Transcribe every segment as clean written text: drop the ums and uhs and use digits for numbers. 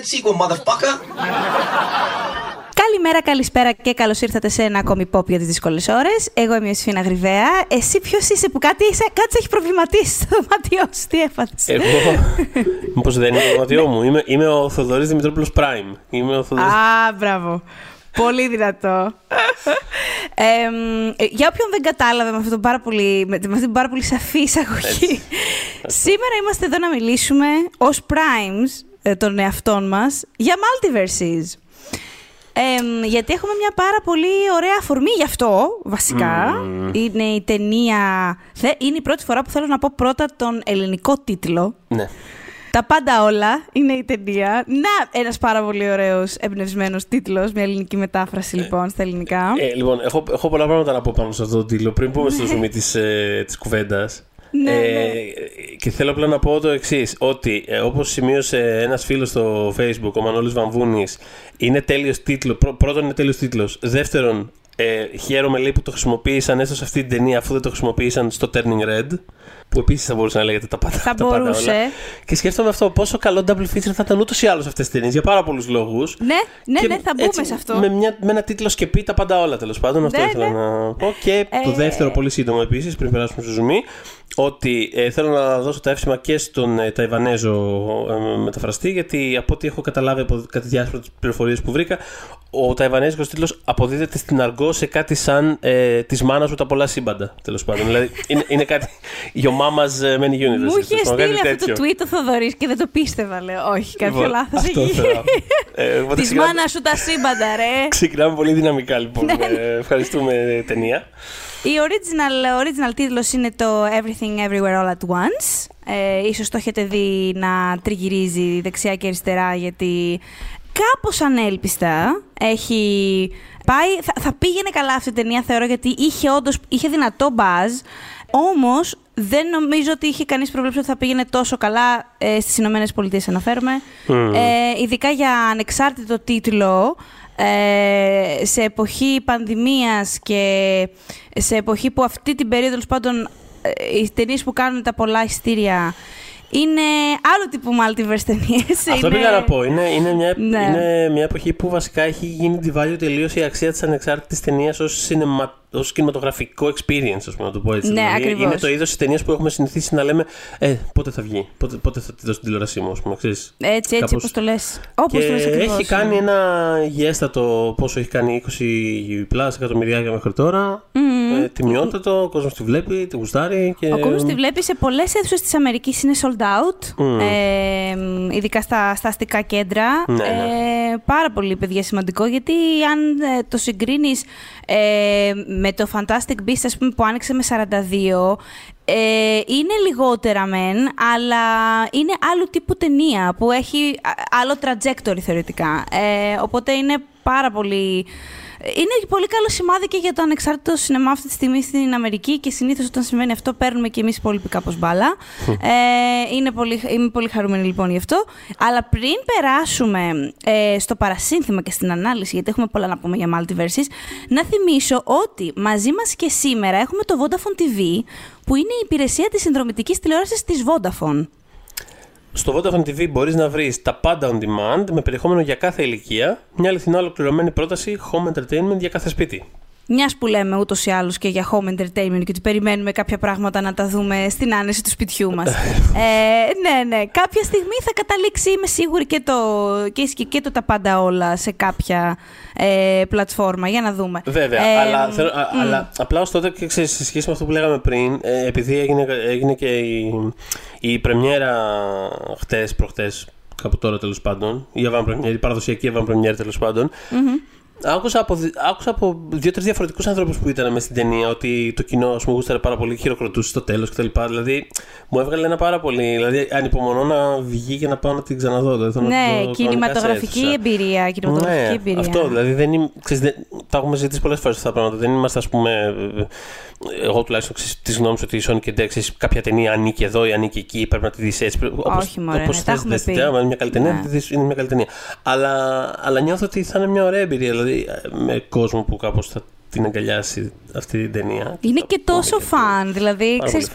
Let's go, motherfucker! Καλημέρα, καλησπέρα και καλώς ήρθατε σε ένα ακόμη pop για τις δύσκολες ώρες. Εγώ είμαι η Σφίνα Γρυβαία. Εσύ ποιος είσαι που κάτι έχει προβληματίσει στο δωμάτιό σου, τι έφατες? Εγώ. Μήπως δεν είναι το δωμάτιό μου? Είμαι ο Θεοδωρής Δημητρόπλου Πράιμ. Α, μπράβο. Πολύ δυνατό. Για όποιον δεν κατάλαβε με αυτή την πάρα πολύ σαφή εισαγωγή, σήμερα είμαστε εδώ να μιλήσουμε ως primes των εαυτών μας για multiverses. Γιατί έχουμε μια πάρα πολύ ωραία αφορμή γι' αυτό, βασικά. Είναι η ταινία... Είναι η πρώτη φορά που θέλω να πω πρώτα τον ελληνικό τίτλο. Ναι. Τα πάντα όλα είναι η ταινία. Να, ένας πάρα πολύ ωραίος εμπνευσμένος τίτλος, μια ελληνική μετάφραση λοιπόν στα ελληνικά. Λοιπόν, έχω πολλά πράγματα να πω πάνω σε αυτό το τίτλο, πριν πούμε στο ζουμί της κουβέντας. Ναι. Και θέλω απλά να πω το εξής, ότι όπως σημείωσε ένας φίλος στο Facebook, ο Μανώλης Βαμβούνης, είναι τέλειος τίτλος. Πρώτον, είναι τέλειος τίτλος. Δεύτερον, χαίρομαι λέει που το χρησιμοποίησαν έστω σε αυτή την ταινία, αφού δεν το χρησιμοποίησαν στο Turning Red, που επίσης θα μπορούσε να λέγεται τα πάντα, θα τα μπορούσε. Πάντα όλα. Και σκέφτομαι αυτό, πόσο καλό double feature θα ήταν ούτως ή άλλως αυτές τις ταινίες, για πάρα πολλούς λόγους. Ναι, θα μπούμε έτσι, σε αυτό. Με ένα τίτλο σκεπή τα πάντα όλα, τέλος πάντων, αυτό ήθελα να πω. Και το δεύτερο, πολύ σύντομα επίσης, πριν περάσουμε στο zoom, ότι θέλω να δώσω τα εύσημα και στον Ταϊβανέζο μεταφραστή, γιατί από ό,τι έχω καταλάβει από κάτι διάφορες πληροφορίες που βρήκα, ο ταϊβανέζικος τίτλος αποδίδεται στην αργό σε κάτι σαν της μάνας μου τα πολλά σύμπαντα, τέλος πάντων. Δηλαδή είναι κάτι your mama's many universes. Μου είχε στείλει αυτό το tweet ο Θοδωρής και δεν το πίστευα, λέω. Όχι, κάποιο λάθος εκεί. Της μάνας σου τα σύμπαντα, ρε. Ξεκινάμε πολύ δυναμικά λοιπόν. Ευχαριστούμε ταινία. Η original τίτλος είναι το Everything Everywhere All At Once. Ίσως το έχετε δει να τριγυρίζει δεξιά και αριστερά, γιατί κάπως ανέλπιστα έχει πάει. Θα πήγαινε καλά αυτή η ταινία, θεωρώ, γιατί είχε δυνατό buzz, όμως δεν νομίζω ότι είχε κανείς προβλέψει ότι θα πήγαινε τόσο καλά στις Ηνωμένες Πολιτείες, αναφέρομαι. Ειδικά για ανεξάρτητο τίτλο, σε εποχή πανδημίας και σε εποχή που αυτή την περίοδο, πάντων, οι ταινίες που κάνουν τα πολλά ειστήρια είναι άλλο τύπου multiverse ταινίες. Αυτό πήγα να πω. Είναι μια εποχή που βασικά έχει γίνει διβάλιο τελείως η αξία της ανεξάρτητης ταινίας ως κινηματογραφικό experience, ας πούμε, να το πω έτσι. Ναι, δηλαδή, ακριβώς. Είναι το είδος της ταινίας που έχουμε συνηθίσει να λέμε πότε θα βγει, πότε θα τη δω στην τηλεόρασή μου, ας πούμε, ξέρεις. Έτσι, όπως το λες. Όπως το λες ακριβώς. Έχει κάνει ένα υγιέστατο, πόσο έχει κάνει, 20 πλάς εκατομμυριάκια μέχρι τώρα. Τιμιότατο, ο κόσμος τη βλέπει, τη γουστάρει. Ο κόσμος τη βλέπει σε πολλές αίθουσες της Αμερικής, είναι sold out, ειδικά στα αστικά κέντρα. Ναι, ναι. Πάρα πολύ, παιδιά, σημαντικό, γιατί αν το συγκρίνεις με το Fantastic Beast, ας πούμε, που άνοιξε με 42, είναι λιγότερα μεν, αλλά είναι άλλου τύπου ταινία που έχει άλλο trajectory θεωρητικά. Οπότε είναι πάρα πολύ... Είναι πολύ καλό σημάδι και για το ανεξάρτητο σινεμά αυτή τη στιγμή στην Αμερική, και συνήθως όταν συμβαίνει αυτό παίρνουμε και εμείς οι υπόλοιποι κάπως μπάλα. Είμαι πολύ χαρούμενη λοιπόν γι' αυτό. Αλλά πριν περάσουμε στο παρασύνθημα και στην ανάλυση, γιατί έχουμε πολλά να πούμε για multiverses, να θυμίσω ότι μαζί μας και σήμερα έχουμε το Vodafone TV, που είναι η υπηρεσία της συνδρομητικής τηλεόρασης της Vodafone. Στο Vodafone TV μπορείς να βρεις τα πάντα on demand με περιεχόμενο για κάθε ηλικία, μια αληθινά ολοκληρωμένη πρόταση home entertainment για κάθε σπίτι. Μιας που λέμε ούτως ή άλλως και για home entertainment και ότι περιμένουμε κάποια πράγματα να τα δούμε στην άνεση του σπιτιού μας. Ναι, κάποια στιγμή θα καταλήξει, είμαι σίγουρη, και το τα πάντα όλα σε κάποια πλατφόρμα, για να δούμε. Βέβαια, αλλά απλά ως τότε, και σε σχέση με αυτό που λέγαμε πριν, επειδή έγινε και η πρεμιέρα προχτές, κάπου τώρα τέλος πάντων, η παραδοσιακή avant premiere τέλος πάντων, Άκουσα από δύο-τρεις διαφορετικούς ανθρώπους που ήταν μέσα στην ταινία ότι το κοινό μου γούσταρε πάρα πολύ, χειροκροτούσε στο τέλος κτλ. Δηλαδή μου έβγαλε ένα πάρα πολύ. Δηλαδή ανυπομονώ να βγει για να πάω να την ξαναδώ. Δηλαδή, ναι, κινηματογραφική εμπειρία. Αυτό δηλαδή τα έχουμε ζητήσει πολλές φορές αυτά τα πράγματα. Δεν είμαστε, ας πούμε, εγώ τουλάχιστον τη γνώμη ότι η Sony και Dex, κάποια ταινία ανήκει εδώ ή ανήκει εκεί, πρέπει να τη δει έτσι. Όπως θες, είναι μια καλή ταινία. Είναι μια καλή ταινία. Αλλά νιώθω ότι θα είναι μια ωραία εμπειρία. Δηλαδή, με κόσμο που κάπως θα την αγκαλιάσει αυτή την ταινία. Είναι και τόσο φαν, δηλαδή ξέρεις,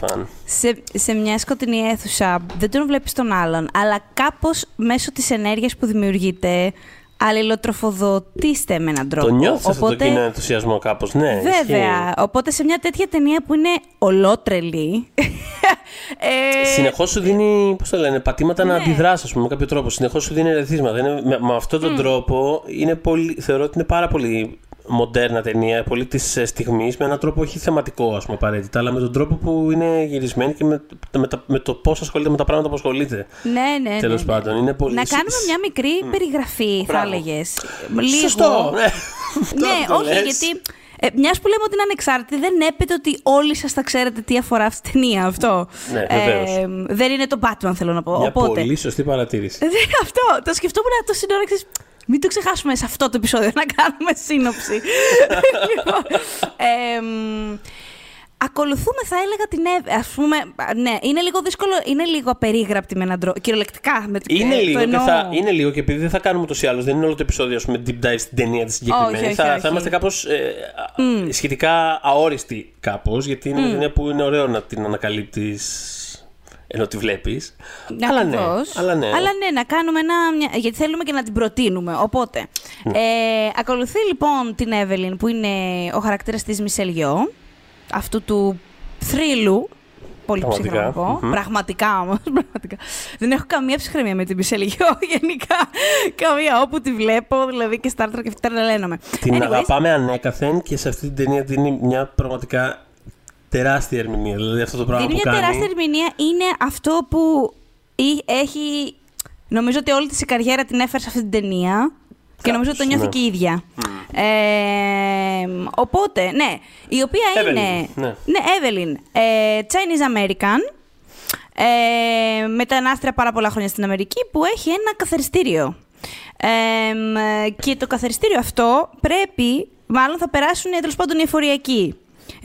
σε μια σκοτεινή αίθουσα δεν τον βλέπεις τον άλλον, αλλά κάπως μέσω της ενέργειας που δημιουργείται αλληλοτροφοδοτείστε με έναν τρόπο. Το νιώθεις αυτό τον ενθουσιασμό κάπως, ναι. Βέβαια, ισχύει. Οπότε σε μια τέτοια ταινία που είναι ολότρελη... συνεχώς σου δίνει, πώς το λένε, πατήματα να αντιδράσεις με κάποιο τρόπο. Συνεχώς σου δίνει ερεθίσματα. Με αυτόν τον τρόπο είναι πολύ, θεωρώ ότι είναι πάρα πολύ μοντέρνα ταινία, πολύ της στιγμής, με έναν τρόπο όχι θεματικό, ας πούμε, απαραίτητα, αλλά με τον τρόπο που είναι γυρισμένη και με το πώς ασχολείται με τα πράγματα που ασχολείται. Ναι. Τέλος πάντων. Είναι πολύ... Να κάνουμε μια μικρή περιγραφή, θα έλεγες. Λίγο. Σωστό. Ναι, όχι, γιατί... μιας που λέμε ότι είναι ανεξάρτητη, δεν έπεται ότι όλοι σας θα ξέρετε τι αφορά αυτή την ταινία. Αυτό. Ναι, δεν είναι το Batman, θέλω να πω. Μια πολύ σωστή παρατήρηση. Αυτό. Το σκεφτόμουν να το συνόρεξες. Μην το ξεχάσουμε σε αυτό το επεισόδιο, να κάνουμε σύνοψη. Ακολουθούμε, θα έλεγα, την Εύη. Ας πούμε, ναι, είναι λίγο δύσκολο, είναι λίγο απερίγραπτη με έναν τρόπο. Κυριολεκτικά με την είναι λίγο και επειδή δεν θα κάνουμε ούτως ή άλλως, δεν είναι όλο το επεισόδιο, ας πούμε, deep dive στην ταινία της συγκεκριμένη. Θα είμαστε κάπως σχετικά αόριστοι, κάπως, γιατί είναι μια ταινία που είναι ωραίο να την ανακαλύπτεις. Ενώ τη βλέπεις. Αλλά ναι, να κάνουμε γιατί θέλουμε και να την προτείνουμε. Οπότε. Ακολουθεί λοιπόν την Evelyn, που είναι ο χαρακτήρας της Michelle, αυτού του θρύλου. Πολύ ψυχρονικό. Πραγματικά όμως. Δεν έχω καμία ψυχραιμία με την Michelle γενικά. Καμία, όπου τη βλέπω, δηλαδή και Star Trek και αυτά, λένε. Την αγαπάμε ανέκαθεν και σε αυτή την ταινία δίνει μια πραγματικά. Τεράστια ερμηνεία, δηλαδή αυτό το πράγμα που κάνει. Μια τεράστια ερμηνεία είναι αυτό που έχει... Νομίζω ότι όλη της η καριέρα την έφερε σε αυτή την ταινία. Και νομίζω ότι το νιώθει και η ίδια. Οπότε, ναι, η οποία Evelyn, είναι... Ναι, Evelyn, Chinese American, μετανάστρια πάρα πολλά χρόνια στην Αμερική, που έχει ένα καθαριστήριο. Και το καθαριστήριο αυτό πρέπει, μάλλον θα περάσουν, τέλος πάντων, οι εφοριακοί.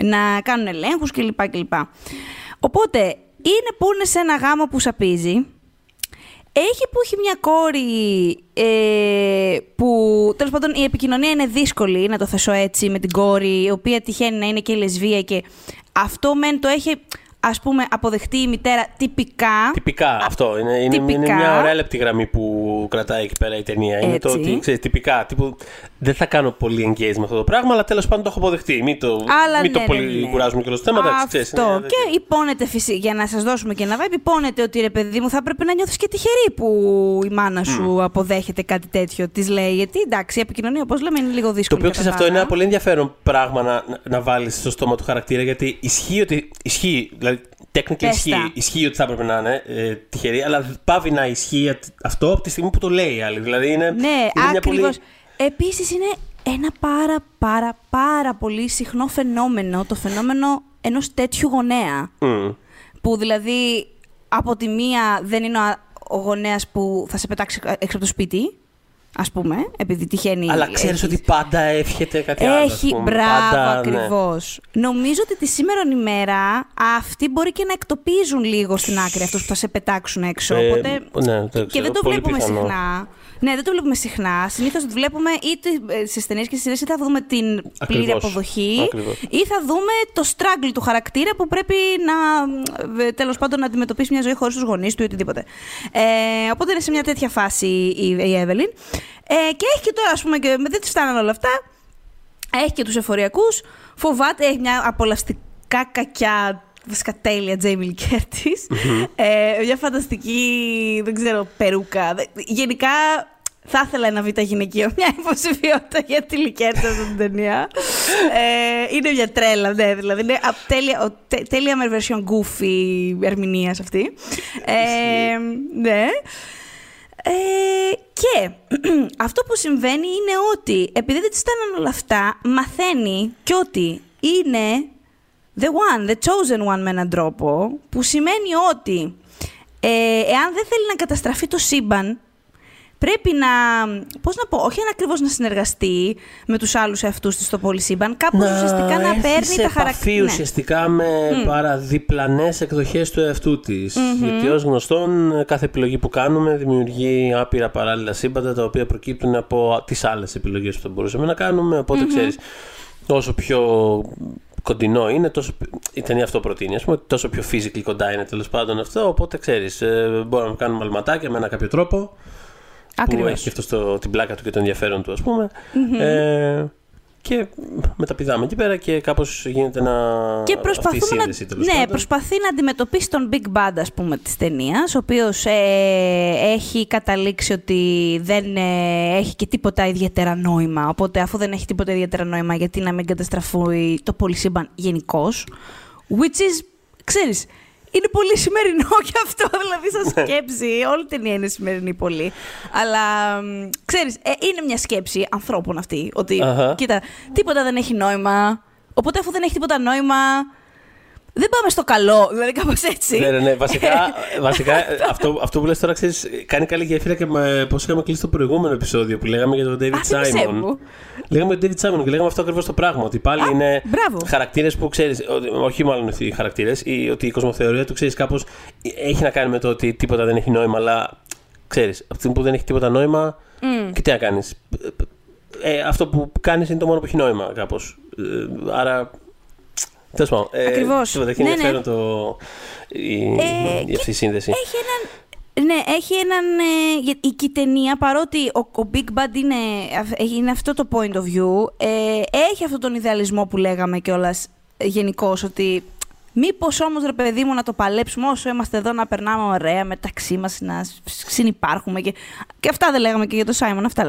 Να κάνουν ελέγχους κλπ. Οπότε, είναι που είναι σε ένα γάμο που σαπίζει. Έχει μια κόρη που, τέλος πάντων, η επικοινωνία είναι δύσκολη, να το θέσω έτσι, με την κόρη, η οποία τυχαίνει να είναι και λεσβία και αυτό μεν το έχει... Ας πούμε, αποδεχτεί η μητέρα τυπικά. Αυτό. Είναι μια ωραία λεπτή γραμμή που κρατάει εκεί πέρα η ταινία. Έτσι. Είναι το ότι, ξέρεις, τυπικά. Τύπου, δεν θα κάνω πολύ engage με αυτό το πράγμα, αλλά τέλος πάντων το έχω αποδεχτεί. Μην το πολύ κουράζουμε και όλο το θέμα. Αυτό. Και υπόνεται φυσικά, για να σας δώσουμε και ένα vibe, υπόνεται ότι ρε παιδί μου, θα πρέπει να νιώθεις και τυχερή που η μάνα σου αποδέχεται κάτι τέτοιο. Της λέει, γιατί εντάξει, η επικοινωνία, όπως λέμε, είναι λίγο δύσκολη. Το οποίο ξέρεις, αυτό είναι ένα πολύ ενδιαφέρον πράγμα να βάλεις στο στόμα του χαρακτήρα, γιατί ισχύει ότι. Τέχνικα ισχύει ότι θα έπρεπε να είναι τυχερή, αλλά πάβει να ισχύει αυτό από τη στιγμή που το λέει η άλλη. Δηλαδή είναι ακριβώς. Επίσης είναι ένα πάρα πολύ συχνό φαινόμενο, το φαινόμενο ενός τέτοιου γονέα. Που δηλαδή από τη μία δεν είναι ο γονέας που θα σε πετάξει έξω από το σπίτι, ας πούμε, επειδή τυχαίνει... Αλλά ξέρεις ότι πάντα εύχεται κάτι άλλο. Ακριβώς. Ναι. Νομίζω ότι τη σήμερον ημέρα αυτοί μπορεί και να εκτοπίζουν λίγο στην άκρη αυτούς που θα σε πετάξουν έξω. Οπότε... Ναι, και δεν το βλέπουμε συχνά. Ναι, δεν το βλέπουμε συχνά. Συνήθως το βλέπουμε είτε στις ταινίες και στις σειρές, είτε θα δούμε την πλήρη αποδοχή, ή θα δούμε το struggle του χαρακτήρα που πρέπει να, τέλος πάντων, να αντιμετωπίσει μια ζωή χωρίς τους γονείς του ή οτιδήποτε. Οπότε είναι σε μια τέτοια φάση η Evelyn. Και έχει και τώρα, ας πούμε, και δεν της φτάναν όλα αυτά. Έχει και τους εφοριακούς. Φοβάται, έχει μια απολαυστικά κακιά. Βασικά τέλεια Jamie Lee Curtis, μια φανταστική, δεν ξέρω, περούκα. Γενικά θα ήθελα ένα β' γυναικείο, μια υποψηφιότητα για τη Lee Curtis στην ταινία. Είναι μια τρέλα, ναι, δηλαδή είναι τέλεια με version goofy ερμηνείας αυτή. Ναι. Και αυτό που συμβαίνει είναι ότι επειδή δεν της στάναν όλα αυτά, μαθαίνει και ότι είναι... The chosen one με έναν τρόπο, που σημαίνει ότι εάν δεν θέλει να καταστραφεί το σύμπαν, πρέπει να, πώς να πω, όχι ακριβώς να συνεργαστεί με τους άλλους εαυτούς της στο πολυσύμπαν, κάπως ουσιαστικά να παίρνει τα χαρακτηριστικά. Να έρθει σε επαφή ουσιαστικά με παραδιπλανές εκδοχές του εαυτού της. Γιατί ως γνωστόν κάθε επιλογή που κάνουμε δημιουργεί άπειρα παράλληλα σύμπαντα, τα οποία προκύπτουν από τις άλλες επιλογές που θα μπορούσαμε να κάνουμε, οπότε ξέρεις. όσο πιο κοντινό είναι, τόσο... η ταινία αυτό προτείνει, ας πούμε, τόσο πιο physically κοντά είναι τέλος πάντων αυτό, οπότε ξέρεις, μπορούμε να κάνουμε αλματάκια με ένα κάποιο τρόπο. Ακριβώς. Που έχει αυτό στο, την πλάκα του και το ενδιαφέρον του, ας πούμε. Mm-hmm. Και μεταπηδάμε εκεί πέρα και κάπως γίνεται να... Και προσπαθούμε αυτή η σύνδεση, ναι, προσπαθεί να αντιμετωπίσει τον Big Bad, ας πούμε, της ταινίας, ο οποίος έχει καταλήξει ότι δεν έχει και τίποτα ιδιαίτερα νόημα. Οπότε αφού δεν έχει τίποτα ιδιαίτερα νόημα, γιατί να μην καταστραφούει το πολυσύμπαν γενικώς. Which is, ξέρεις, είναι πολύ σημερινό και αυτό, δηλαδή σαν σκέψη. Όλη την ταινία είναι σημερινή πολύ. Αλλά ξέρεις, είναι μια σκέψη ανθρώπων αυτή. Ότι κοίτα, τίποτα δεν έχει νόημα. Οπότε αφού δεν έχει τίποτα νόημα, δεν πάμε στο καλό. Δηλαδή κάπως έτσι. Ναι, ναι, βασικά αυτό που λες τώρα, ξέρεις, κάνει καλή γέφυρα και με πώς είχαμε κλείσει το προηγούμενο επεισόδιο που λέγαμε για τον David Simon. Λέγαμε τον David Simon και λέγαμε αυτό ακριβώς το πράγμα. Ότι πάλι είναι χαρακτήρες που ξέρεις, όχι μάλλον οι χαρακτήρες, ότι η κοσμοθεωρία του, ξέρεις, κάπως έχει να κάνει με το ότι τίποτα δεν έχει νόημα, αλλά ξέρεις, από τη στιγμή που δεν έχει τίποτα νόημα, και τι να κάνεις. Αυτό που κάνεις είναι το μόνο που έχει νόημα, κάπως. Άρα. Ακριβώς. Έχει ενδιαφέρον αυτή η σύνδεση. Έχει έναν. Ναι, έχει έναν. Η ταινία, παρότι ο Big Bad είναι αυτό το point of view, έχει αυτόν τον ιδεαλισμό που λέγαμε κιόλας γενικώς. Ότι μήπως όμως, ρε παιδί μου, να το παλέψουμε όσο είμαστε εδώ, να περνάμε ωραία μεταξύ μας, να συνυπάρχουμε. Και αυτά δεν λέγαμε και για τον Σάιμον. Αυτά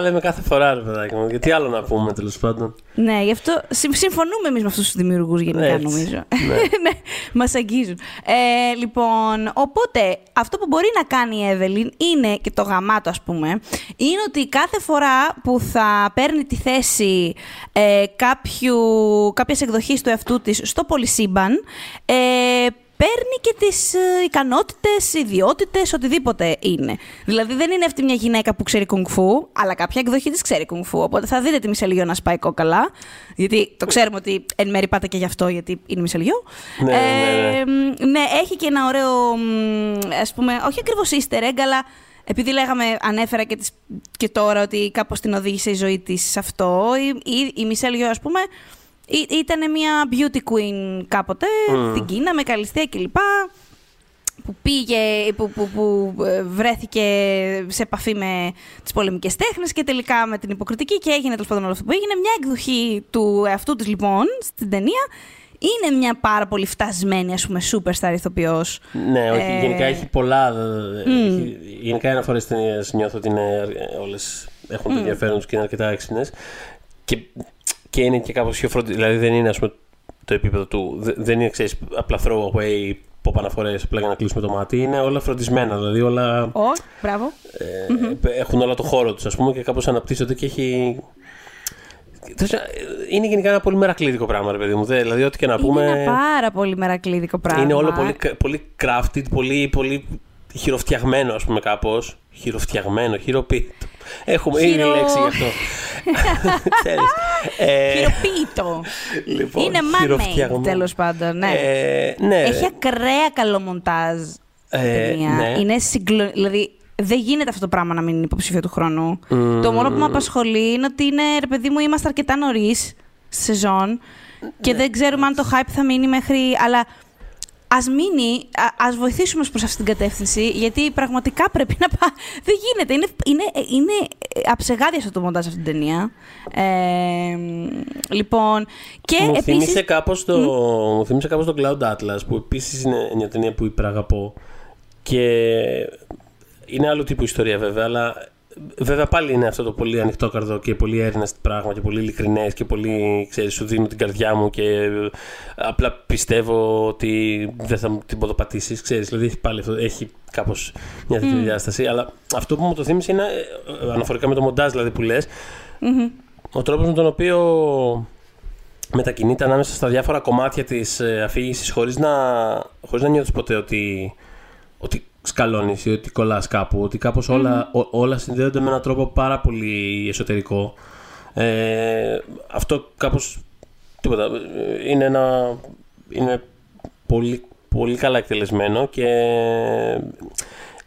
λέμε κάθε φορά, ρε παιδάκι μου. Γιατί άλλο να πούμε, τέλος πάντων. Ναι, γι' αυτό συμφωνούμε εμείς με αυτούς τους δημιουργούς γενικά, έτσι, νομίζω. Ναι. Μας αγγίζουν. Λοιπόν, οπότε αυτό που μπορεί να κάνει η Evelyn είναι, και το γαμάτο ας πούμε, είναι ότι κάθε φορά που θα παίρνει τη θέση κάποιας εκδοχής του εαυτού της στο πολυσύμπαν, παίρνει και τις ικανότητες, ιδιότητες, οτιδήποτε είναι. Δηλαδή δεν είναι αυτή μια γυναίκα που ξέρει κουνγκφού, αλλά κάποια εκδοχή της ξέρει κουνγκφού. Οπότε θα δείτε τη Michelle Yeoh να σπάει κόκαλα. Γιατί το ξέρουμε ότι εν μέρει πάτε και γι' αυτό, γιατί είναι Michelle Yeoh. Ναι, έχει και ένα ωραίο, ας πούμε, όχι ακριβώς easter egg, αλλά επειδή λέγαμε, ανέφερα και τώρα ότι κάπως την οδήγησε η ζωή της σε αυτό, η Michelle Yeoh, ας πούμε, ήταν μια beauty queen κάποτε, στην Κίνα, με καλλιστέα κλπ. Που βρέθηκε σε επαφή με τις πολεμικές τέχνες και τελικά με την υποκριτική και έγινε τέλος πάντων όλο αυτό που έγινε. Μια εκδοχή του εαυτού της λοιπόν στην ταινία είναι μια πάρα πολύ φτασμένη, ας πούμε, superstar ηθοποιός. Ναι, όχι, γενικά έχει πολλά. Γενικά αναφορές ταινίες νιώθω ότι όλες έχουν το ενδιαφέρον τους και είναι αρκετά έξυπνες. Και είναι και κάπως πιο φροντισμένο, δηλαδή δεν είναι, ας πούμε, το επίπεδο του. Δεν είναι, ξέρεις, απλά throw away που παναφορές απλά για να κλείσουμε το μάτι. Είναι όλα φροντισμένα, δηλαδή όλα. Μπράβο. Έχουν όλα το χώρο τους, ας πούμε, και κάπως αναπτύσσονται και έχει. Είναι γενικά ένα πολύ μερακλείδικο πράγμα, ρε παιδί μου. Δηλαδή, ό,τι και να πούμε. Είναι ένα πάρα πολύ μερακλείδικο πράγμα. Είναι όλο πολύ crafted, πολύ χειροφτιαγμένο, ας πούμε, κάπως. Χειροφτιαγμένο, χειροποίητο. Έχουμε ήδη λέξη γι' αυτό. Χειροποίητο. Λοιπόν, είναι man-made, τέλος πάντων. Ναι. Ναι. Έχει ακραία καλό μοντάζ. Ναι. Είναι δηλαδή, δεν γίνεται αυτό το πράγμα να μην είναι υποψήφιο του χρόνου. Το μόνο που με απασχολεί είναι ότι είναι, ρε παιδί μου, είμαστε αρκετά νωρίς στη σεζόν και δεν ξέρουμε αν το hype θα μείνει μέχρι. Αλλά ας μείνει, ας βοηθήσουμε προς αυτήν την κατεύθυνση, γιατί πραγματικά πρέπει να πάει. Δεν γίνεται. Είναι αψεγάδια αυτό το μοντάζ αυτήν την ταινία. Λοιπόν, και επίσης... Μου θύμισε κάπως το Cloud Atlas, που επίσης είναι μια ταινία που υπεραγαπώ. Και είναι άλλο τύπου ιστορία βέβαια, αλλά βέβαια πάλι είναι αυτό το πολύ ανοιχτόκαρδο και πολύ έρευνα στην πράγμα και πολύ ειλικρινές και πολύ, ξέρεις, σου δίνω την καρδιά μου και απλά πιστεύω ότι δεν θα μου την ποδοπατήσεις, ξέρεις, δηλαδή έχει πάλι αυτό, έχει κάπως μια τέτοια διάσταση, αλλά αυτό που μου το θύμισε είναι, αναφορικά με το μοντάζ δηλαδή που λες, ο τρόπος με τον οποίο μετακινείται ανάμεσα στα διάφορα κομμάτια της αφήγησης χωρίς να νιώθεις ποτέ ότι σκαλώνεις ή ότι κολλάς κάπου, ότι κάπως όλα συνδέονται με έναν τρόπο πάρα πολύ εσωτερικό. Αυτό κάπως, τίποτα, είναι πολύ, πολύ καλά εκτελεσμένο και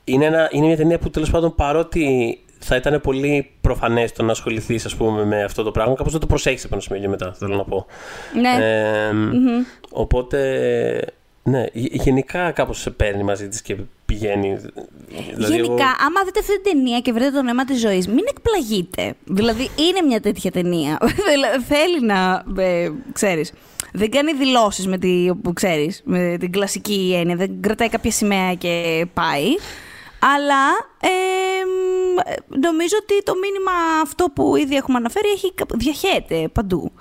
είναι μια ταινία που τέλος πάντων, παρότι θα ήταν πολύ προφανές το να ασχοληθείς, ας πούμε, με αυτό το πράγμα. Κάπως δεν το προσέχεις από ένα σημείο μετά, θέλω να πω. Ναι. Mm-hmm. Οπότε, ναι, γενικά κάπως σε παίρνει μαζί της και πηγαίνει. Δηλαδή, γενικά, άμα δείτε αυτή την ταινία και βρείτε το νόημα της ζωής, μην εκπλαγείτε. Δηλαδή, είναι μια τέτοια ταινία. Θέλει να, ξέρεις... Δεν κάνει δηλώσεις με, με την κλασική έννοια, δεν κρατάει κάποια σημαία και πάει. Αλλά νομίζω ότι το μήνυμα αυτό που ήδη έχουμε αναφέρει διαχέεται παντού.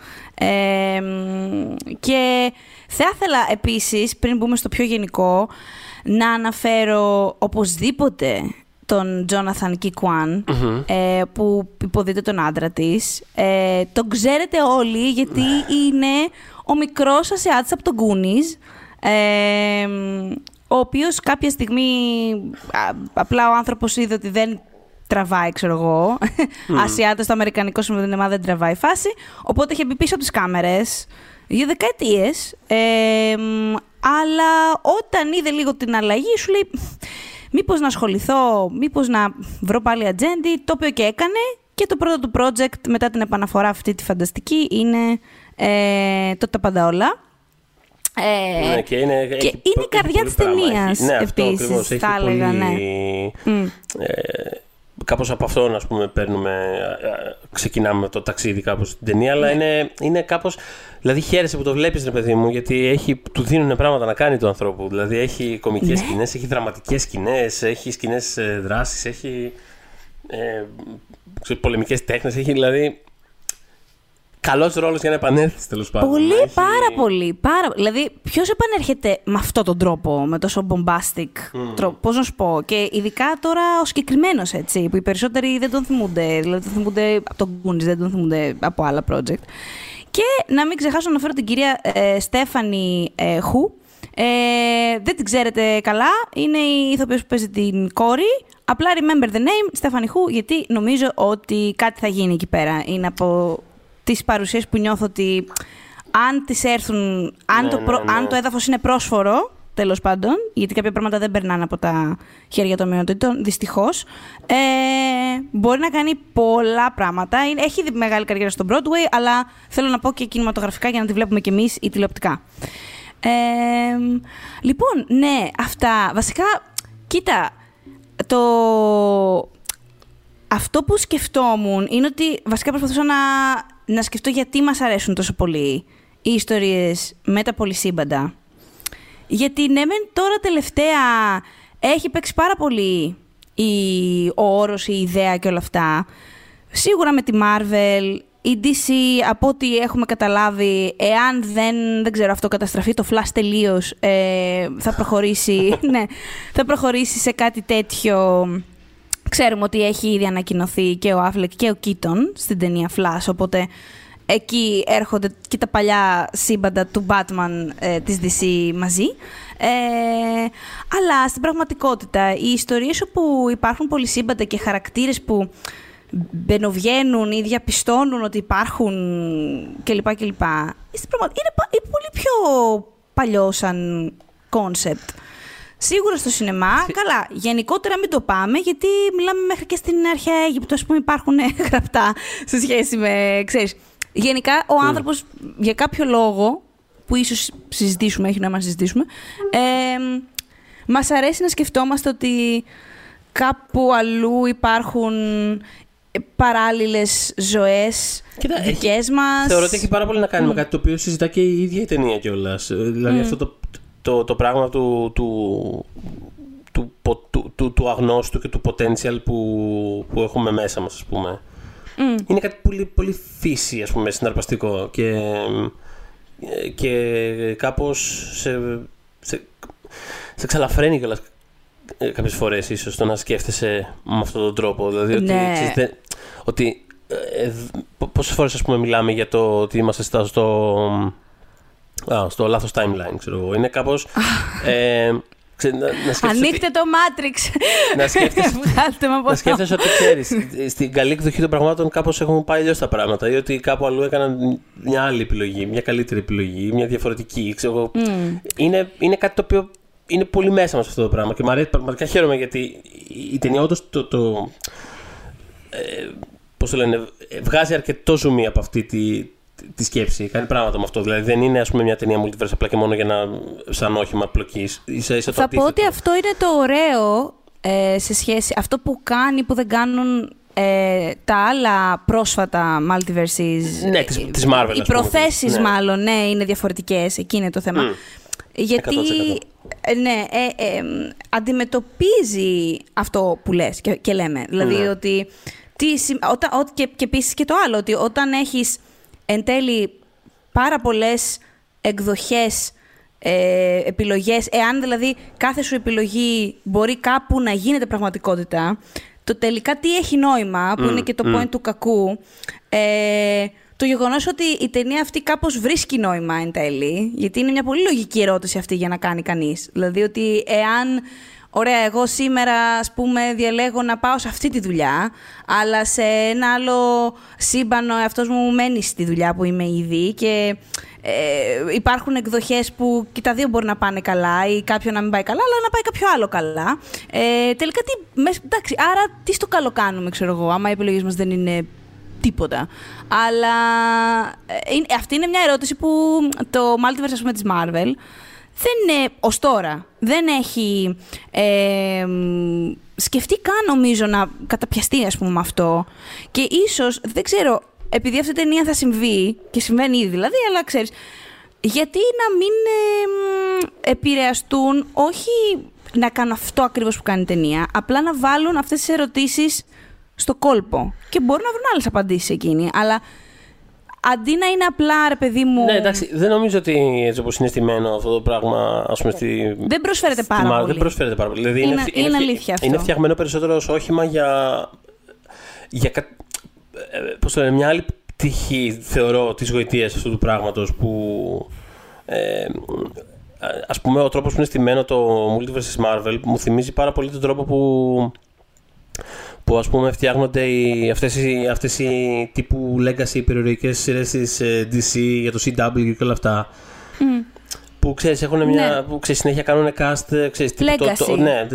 Και θα ήθελα επίσης, πριν μπούμε στο πιο γενικό, να αναφέρω οπωσδήποτε τον Jonathon Ke Quan, mm-hmm. Που υποδείται τον άντρα της. Τον ξέρετε όλοι, γιατί είναι ο μικρός σας ασιάτης από τον Goonies, ο οποίος κάποια στιγμή, απλά ο άνθρωπος είδε ότι δεν τραβάει, ξέρω εγώ, ασιάτες στο αμερικανικό σινεμά δεν τραβάει φάση, οπότε είχε μπει πίσω από τις κάμερες για δεκαετίες, αλλά όταν είδε λίγο την αλλαγή, σου λέει... Μήπως να ασχοληθώ, μήπως να βρω πάλι ατζέντη, το οποίο και έκανε. Και το πρώτο του project μετά την επαναφορά αυτή τη φανταστική είναι το «Τα πάντα όλα». Ναι, και είναι, και έχει, είναι η καρδιά της ταινίας, ναι, επίσης, θα έλεγα. Ναι. Κάπως από αυτόν, ας πούμε, ξεκινάμε το ταξίδι κάπως στην ταινία, αλλά είναι κάπως... Δηλαδή χαίρεσαι που το βλέπεις, ρε παιδί μου, γιατί του δίνουν πράγματα να κάνει του ανθρώπου. Δηλαδή έχει κωμικές σκηνές, έχει δραματικές σκηνές, έχει σκηνές δράσης, έχει πολεμικές τέχνες, έχει δηλαδή... Καλός ρόλος για να επανέλθεις, τέλος πάντων. Πολύ, πάρα πολύ. Δηλαδή, ποιος επανέρχεται με αυτόν τον τρόπο, με τόσο bombastic τρόπο, πώς να σου πω. Και ειδικά τώρα ο συγκεκριμένος, έτσι, που οι περισσότεροι δεν τον θυμούνται. Δηλαδή, τον θυμούνται από τον Goonies, δεν τον θυμούνται από άλλα project. Και να μην ξεχάσω να φέρω την κυρία Στέφανη Χου. Δεν την ξέρετε καλά. Είναι η ηθοποιός που παίζει την κόρη. Απλά remember the name, Στέφανη Χου, γιατί νομίζω ότι κάτι θα γίνει εκεί πέρα. Είναι από τις παρουσίες που νιώθω ότι αν τις έρθουν, αν το έδαφος είναι πρόσφορο, τέλος πάντων, γιατί κάποια πράγματα δεν περνάνε από τα χέρια των μειονοτήτων, δυστυχώς, μπορεί να κάνει πολλά πράγματα. Έχει μεγάλη καριέρα στο Broadway, αλλά θέλω να πω και κινηματογραφικά για να τη βλέπουμε κι εμείς ή τηλεοπτικά. Λοιπόν, ναι, αυτά. Βασικά, κοίτα, αυτό που σκεφτόμουν είναι ότι βασικά προσπαθούσα να σκεφτώ γιατί μας αρέσουν τόσο πολύ οι ιστορίες με τα πολυσύμπαντα. Γιατί ναι, μεν τώρα τελευταία έχει παίξει πάρα πολύ ο όρος, η ιδέα και όλα αυτά. Σίγουρα με τη Marvel, η DC, από ό,τι έχουμε καταλάβει, εάν δεν ξέρω, αυτό καταστραφεί το Flash τελείως, θα προχωρήσει, ναι, θα προχωρήσει σε κάτι τέτοιο... Ξέρουμε ότι έχει ήδη ανακοινωθεί και ο Άφλεκ και ο Κίτον στην ταινία Flash, οπότε εκεί έρχονται και τα παλιά σύμπαντα του Batman της DC μαζί. Αλλά στην πραγματικότητα, οι ιστορίες όπου υπάρχουν πολυσύμπαντα και χαρακτήρες που μπαινοβγαίνουν ή διαπιστώνουν ότι υπάρχουν κλπ. Κλπ. Είναι πολύ πιο παλιό σαν κόνσεπτ. Σίγουρα στο σινεμά, καλά, γενικότερα μην το πάμε, γιατί μιλάμε μέχρι και στην αρχαία Αίγυπτο, ας πούμε, υπάρχουν γραπτά σε σχέση με, ξέρεις. Γενικά, ο άνθρωπος, για κάποιο λόγο, που ίσως συζητήσουμε, έχει νόημα να συζητήσουμε, μας αρέσει να σκεφτόμαστε ότι κάπου αλλού υπάρχουν παράλληλες ζωές, δικές μας. Θεωρώ ότι έχει πάρα πολύ να κάνει με κάτι το οποίο συζητά και η ίδια η ταινία κιόλας. Δηλαδή αυτό το πράγμα του αγνώστου και του potential που έχουμε μέσα μας, ας πούμε. Είναι κάτι πολύ, πολύ φύση, ας πούμε, συναρπαστικό και κάπως σε ξαλαφραίνει κιόλας κάποιες φορές, ίσως, το να σκέφτεσαι με αυτόν τον τρόπο. Δηλαδή, ναι. ότι πόσες φορές, ας πούμε, μιλάμε για το ότι είμαστε στο λάθος timeline, ξέρω εγώ. Είναι κάπως... Ανοίχτε το Matrix! Να σκέφτεσαι ότι ξέρεις. Στην καλή εκδοχή των πραγμάτων κάπως έχουν πάει αλλιώς τα πράγματα, ή ότι κάπου αλλού έκαναν μια άλλη επιλογή, μια καλύτερη επιλογή, μια διαφορετική. Είναι κάτι το οποίο είναι πολύ μέσα μας αυτό το πράγμα και πραγματικά χαίρομαι, γιατί η ταινία όντως πώς το λένε, βγάζει αρκετό ζουμί από αυτή τη σκέψη. Κάνει πράγματα με αυτό. Δηλαδή δεν είναι, ας πούμε, μια ταινία multiverse απλά και μόνο για να, σαν όχημα πλοκής. Θα πω ότι αυτό είναι το ωραίο σε σχέση. Αυτό που κάνει, που δεν κάνουν τα άλλα πρόσφατα multiverses. Ναι, της Marvel. Οι προθέσεις, ναι, μάλλον, ναι, είναι διαφορετικές. Εκεί είναι το θέμα. Γιατί 100%. Ναι, αντιμετωπίζει αυτό που λες και λέμε. Δηλαδή, ναι, ότι. Και επίσης και το άλλο, ότι όταν έχεις εν τέλει πάρα πολλές εκδοχές, επιλογές, εάν δηλαδή κάθε σου επιλογή μπορεί κάπου να γίνεται πραγματικότητα, το τελικά τι έχει νόημα, που είναι και το point του κακού, το γεγονός ότι η ταινία αυτή κάπως βρίσκει νόημα εν τέλει, γιατί είναι μια πολύ λογική ερώτηση αυτή για να κάνει κανείς. Δηλαδή ότι εάν, ωραία, εγώ σήμερα, ας πούμε, διαλέγω να πάω σε αυτή τη δουλειά, αλλά σε ένα άλλο σύμπαν ο εαυτός μου μένει στη δουλειά που είμαι ήδη και υπάρχουν εκδοχές που και τα δύο μπορεί να πάνε καλά ή κάποιο να μην πάει καλά, αλλά να πάει κάποιο άλλο καλά. Τελικά, εντάξει, άρα τι στο καλό κάνουμε, ξέρω εγώ, άμα οι επιλογές μας δεν είναι τίποτα. Αλλά αυτή είναι μια ερώτηση που το Multiverse, ας πούμε, της Marvel, ως τώρα, δεν έχει σκεφτεί καν, νομίζω, να καταπιαστεί, ας πούμε, αυτό. Και ίσως, δεν ξέρω, επειδή αυτή η ταινία θα συμβεί, και συμβαίνει ήδη δηλαδή, αλλά ξέρεις, γιατί να μην επηρεαστούν, όχι να κάνουν αυτό ακριβώς που κάνει η ταινία, απλά να βάλουν αυτές τις ερωτήσεις στο κόλπο. Και μπορούν να βρουν άλλες απαντήσεις εκείνοι, αλλά αντί να είναι απλά, ρε παιδί μου. Ναι, εντάξει, δεν νομίζω ότι έτσι όπως είναι στημένο αυτό το πράγμα, ας πούμε, δεν προσφέρεται πάρα πολύ. Δεν προσφέρεται πάρα πολύ. Δηλαδή είναι αλήθεια αυτό. Είναι φτιαγμένο περισσότερο ως όχημα για πώς το λένε, μια άλλη πτυχή, θεωρώ, της γοητείας αυτού του πράγματος, που ας πούμε ο τρόπος που είναι στημένο το Multiverse της Marvel μου θυμίζει πάρα πολύ τον τρόπο που, ας πούμε, φτιάχνονται αυτές οι τύπου legacy περιοριακές σειρές της DC για το CW και όλα αυτά. Που, ξέρεις, έχουν μια, που, ξέρεις, συνέχεια κάνουν cast, ξέρεις,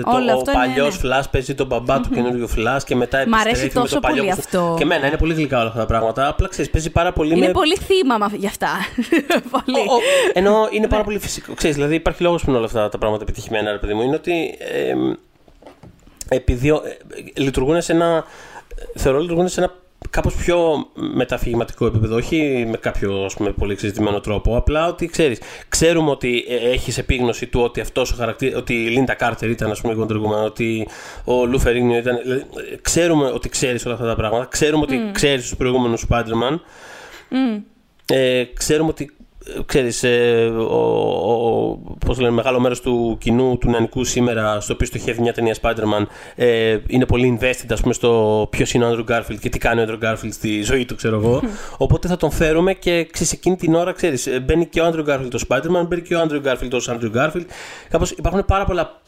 ο παλιός Flash παίζει τον μπαμπά του καινούριου Flash και μετά επιστρέφει με το παλιό. Αυτό. Και εμένα είναι πολύ γλυκά όλα αυτά τα πράγματα, απλά, ξέρεις, παίζει πάρα πολύ. Είναι πολύ θύμα για αυτά. Ενώ είναι πάρα πολύ φυσικό. Ξέρεις, δηλαδή υπάρχει λόγος που είναι όλα αυτά τα πράγματα επιτυχημένα, ρε παιδί μου, είναι ότι επειδή λειτουργούν σε ένα, θεωρώ, κάπως πιο μεταφυγηματικό επίπεδο, όχι με κάποιο, ας πούμε, πολύ εξειδικευμένο τρόπο, απλά ότι, ξέρεις, ξέρουμε ότι έχεις επίγνωση του ότι αυτός ο χαρακτήρας, ότι η Λίντα Κάρτερ ήταν, ας πούμε, κοντριγούμενο, ότι ο Λου Φερίγνιο ήταν, δηλαδή, ξέρουμε ότι ξέρεις όλα αυτά τα πράγματα, ξέρουμε ότι ξέρεις τους προηγούμενους Spider-Man, ξέρουμε ότι ξέρεις, πώς λένε, μεγάλο μέρος του κοινού, του νεανικού σήμερα, στο οποίο στοχεύει μια ταινία Spider-Man, είναι πολύ invested, ας πούμε, στο ποιος είναι ο Andrew Garfield και τι κάνει ο Andrew Garfield στη ζωή του, ξέρω εγώ. Οπότε θα τον φέρουμε και, ξέρεις, εκείνη την ώρα, ξέρεις, μπαίνει και ο Andrew Garfield το Spider-Man, μπαίνει και ο Andrew Garfield το Andrew Garfield. Κάπως υπάρχουν πάρα πολλά.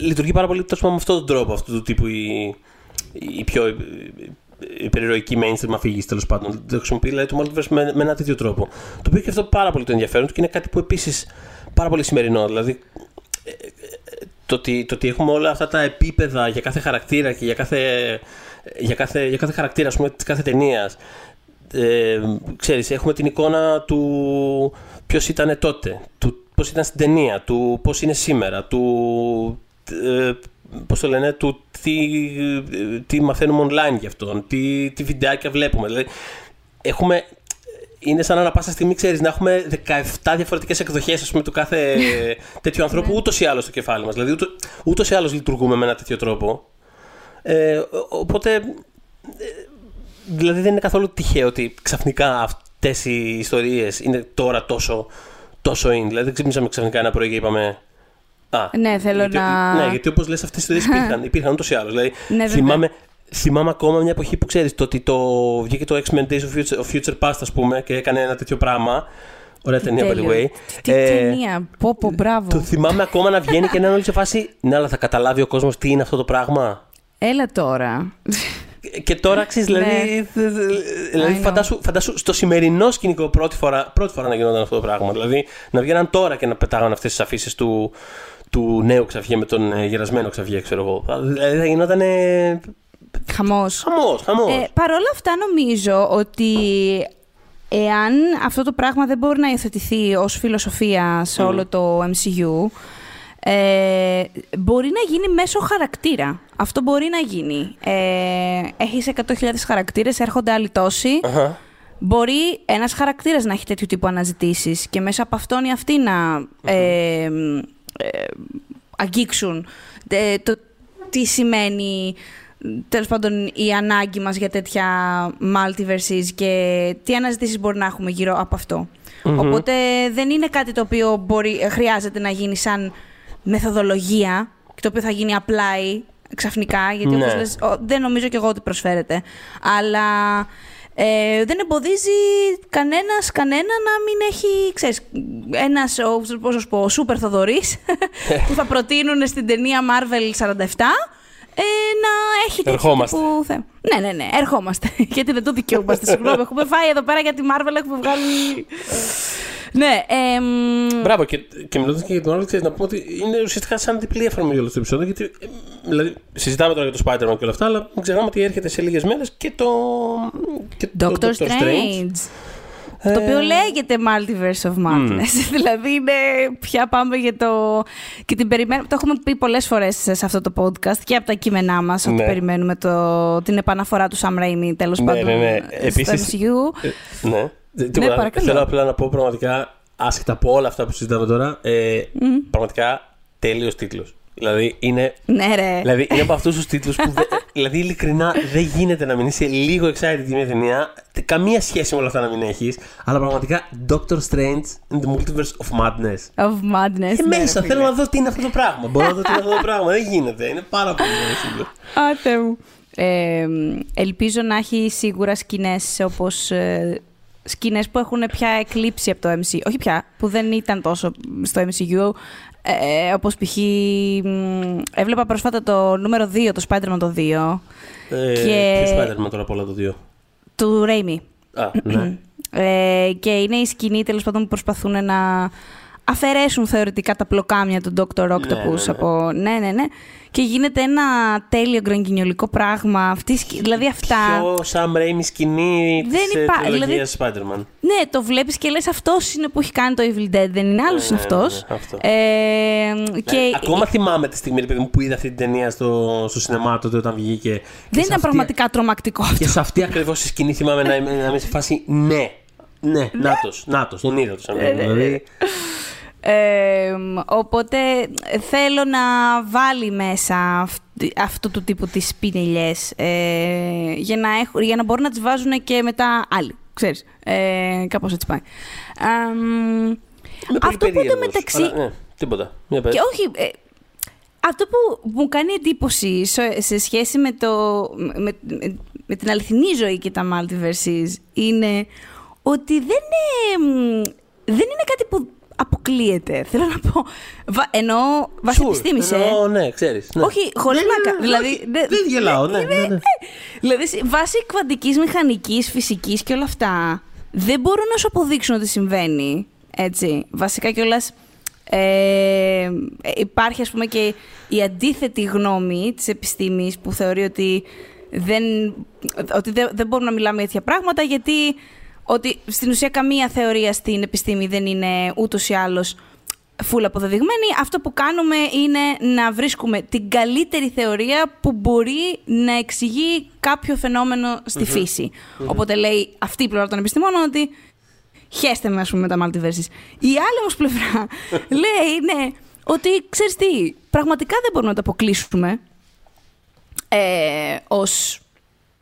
Λειτουργεί πάρα πολύ, τόσο, με αυτόν τον τρόπο, αυτού του τύπου η πιο υπερηρωική mainstream αφήγηση, τέλος πάντων. Το χρησιμοποιεί, δηλαδή, το Multiverse με ένα τέτοιο τρόπο. Το οποίο και αυτό πάρα πολύ το ενδιαφέρον του και είναι κάτι που επίσης πάρα πολύ σημερινό. Δηλαδή, το ότι έχουμε όλα αυτά τα επίπεδα για κάθε χαρακτήρα και για κάθε χαρακτήρα, ας πούμε, της κάθε ταινίας. Ξέρεις, έχουμε την εικόνα του ποιος ήταν τότε, του πώς ήταν στην ταινία, του πώς είναι σήμερα, του πώς το λένε, του τι μαθαίνουμε online γι' αυτόν, τι βιντεάκια βλέπουμε. Δηλαδή, είναι σαν ανά πάσα στιγμή, ξέρεις, να έχουμε 17 διαφορετικές εκδοχές, ας πούμε, του κάθε τέτοιου ανθρώπου, ούτως ή άλλως στο κεφάλι μας. Δηλαδή, ούτως ή άλλως λειτουργούμε με ένα τέτοιο τρόπο. Οπότε, δηλαδή, δεν είναι καθόλου τυχαίο ότι ξαφνικά αυτές οι ιστορίες είναι τώρα τόσο in. Δηλαδή, δεν ξύπνησαμε ξαφνικά ένα πρωί και είπαμε. Ναι, γιατί όπως λες, αυτές οι ιστορίες υπήρχαν ούτως ή άλλως. Δηλαδή, θυμάμαι ακόμα μια εποχή που, ξέρεις, το ότι βγήκε το X-Men Days of Future Past, ας πούμε, και έκανε ένα τέτοιο πράγμα. Ωραία ταινία, by the way. Τι ταινία, πόπο, μπράβο. Το θυμάμαι ακόμα να βγαίνει και να είναι όλοι σε φάση. Ναι, αλλά θα καταλάβει ο κόσμος τι είναι αυτό το πράγμα. Έλα τώρα. Και τώρα, ξέρεις, δηλαδή φαντάσου στο σημερινό σκηνικό πρώτη φορά να γινόταν αυτό το πράγμα. Δηλαδή να βγαίναν τώρα και να πετάγαν αυτές τις αφήσεις του νέου Ξαβιέ με τον γερασμένο Ξαβιέ, ξέρω εγώ. Δηλαδή θα γινόταν χαμός. Χαμός. Παρ' όλα αυτά νομίζω ότι εάν αυτό το πράγμα δεν μπορεί να υιοθετηθεί ως φιλοσοφία σε όλο το MCU, μπορεί να γίνει μέσω χαρακτήρα. Αυτό μπορεί να γίνει. Έχεις 100.000 χαρακτήρες, έρχονται άλλοι τόσοι. Uh-huh. Μπορεί ένας χαρακτήρας να έχει τέτοιου τύπου αναζητήσεις και μέσα από αυτόν ή αυτοί να αγγίξουν το τι σημαίνει, τέλος πάντων, η ανάγκη μας για τέτοια multiverses και τι αναζητήσεις μπορεί να έχουμε γύρω από αυτό. Mm-hmm. Οπότε δεν είναι κάτι το οποίο χρειάζεται να γίνει σαν μεθοδολογία και το οποίο θα γίνει απλά ξαφνικά, γιατί όπως λες, δεν νομίζω κι εγώ ότι προσφέρεται. Αλλά δεν εμποδίζει κανένα να μην έχει, ξέρεις, ένας, πώς να σου πω, ο Σούπερ Θοδωρής που θα προτείνουν στην ταινία Marvel 47 να έχει τέτοιο που θέμα. Ναι, ερχόμαστε. Γιατί δεν το δικαιούμαστε, συγγνώμη. Έχουμε φάει εδώ πέρα για τη Marvel, έχουμε βγάλει... Ναι, μπράβο, και μιλώντας και για τον άλλο, ξέρεις, να πούμε ότι είναι ουσιαστικά σαν διπλή αφορμή για όλο το επεισόδιο. Γιατί δηλαδή, συζητάμε τώρα για το Spider-Man και όλα αυτά, αλλά μην ξεχνάμε ότι έρχεται σε λίγες μέρες και το. Doctor Strange. Το οποίο λέγεται Multiverse of Madness. Δηλαδή είναι. Πια πάμε για το. Και την περιμένουμε. Το έχουμε πει πολλές φορές σε αυτό το podcast και από τα κείμενά μας. Ότι περιμένουμε την επαναφορά του Sam Raimi, τέλος πάντων. Ναι. Επίσης. Ναι. Τίποτα, θέλω απλά να πω πραγματικά, άσχετα από όλα αυτά που συζητάμε τώρα, πραγματικά τέλειος τίτλος. Δηλαδή είναι, δηλαδή είναι από αυτούς τους τίτλους που δηλαδή ειλικρινά δεν γίνεται να μην είσαι λίγο excited για μια ταινία. Καμία σχέση με όλα αυτά να μην έχεις. Αλλά πραγματικά Doctor Strange and the Multiverse of Madness. Και μέσα θέλω να δω τι είναι αυτό το πράγμα. Μπορώ να δω τι είναι αυτό το πράγμα. Δεν γίνεται. Είναι πάρα πολύ ωραίο. Άτε μου. Ελπίζω να έχει σίγουρα σκηνές όπως... σκηνές που έχουν πια εκλείψει από το MCU, όχι πια, που δεν ήταν τόσο στο MCU, όπως π.χ. Έβλεπα πρόσφατα το νούμερο 2, το Spider-Man το 2. Και... ποιο Spider-Man τώρα απ' όλα το 2? Του Raimi. Ναι. Και είναι η σκηνή, τέλος πάντων, που προσπαθούν να αφαιρέσουν θεωρητικά τα πλοκάμια του Dr. Octopus. Από... Και γίνεται ένα τέλειο γκρανγκινιολικό πράγμα. Δηλαδή αυτά. Πιο Sam Raimi σκηνή της τριλογίας Spider-Man. Ναι, το βλέπεις και λες αυτός είναι που έχει κάνει το Evil Dead. Δεν είναι άλλος, είναι αυτός. Ακόμα θυμάμαι τη στιγμή που είδα αυτή την ταινία στο σινεμά τότε όταν βγήκε. Δεν ήταν πραγματικά τρομακτικό αυτό. Και σε αυτή ακριβώς τη σκηνή θυμάμαι να είμαι σε φάση ναι, νάτος, τον είδα το Sam Raimi δηλαδή. Οπότε θέλω να βάλει μέσα αυτού του τύπου τις πινελιές για να μπορούν να τις βάζουν και μετά άλλοι, ξέρεις, κάπως έτσι πάει. Αυτό που το μεταξύ... τίποτα. Και όχι, αυτό που μου κάνει εντύπωση σε σχέση με την αληθινή ζωή και τα multiverses είναι ότι δεν είναι κάτι που αποκλείεται. Θέλω να πω. Ενώ βασεπιστήμησε. Ναι, ξέρεις. Ναι. Όχι, χωρίς να. Δηλαδή, δεν γελάω, Δηλαδή, βάσει κβαντικής μηχανικής, φυσικής και όλα αυτά, δεν μπορούν να σου αποδείξουν ότι συμβαίνει. Έτσι. Βασικά κιόλας. Υπάρχει, ας πούμε, και η αντίθετη γνώμη της επιστήμης που θεωρεί ότι δεν μπορούμε να μιλάμε για τέτοια πράγματα γιατί. Ότι στην ουσία καμία θεωρία στην επιστήμη δεν είναι ούτως ή άλλως full αποδεδειγμένη. Αυτό που κάνουμε είναι να βρίσκουμε την καλύτερη θεωρία που μπορεί να εξηγεί κάποιο φαινόμενο στη φύση. Οπότε λέει αυτή η πλευρά των επιστημόνων ότι χέστε με, ας πούμε, με τα multiverses. Η άλλη όμως πλευρά λέει ότι ξέρεις τι, πραγματικά δεν μπορούμε να το αποκλείσουμε ως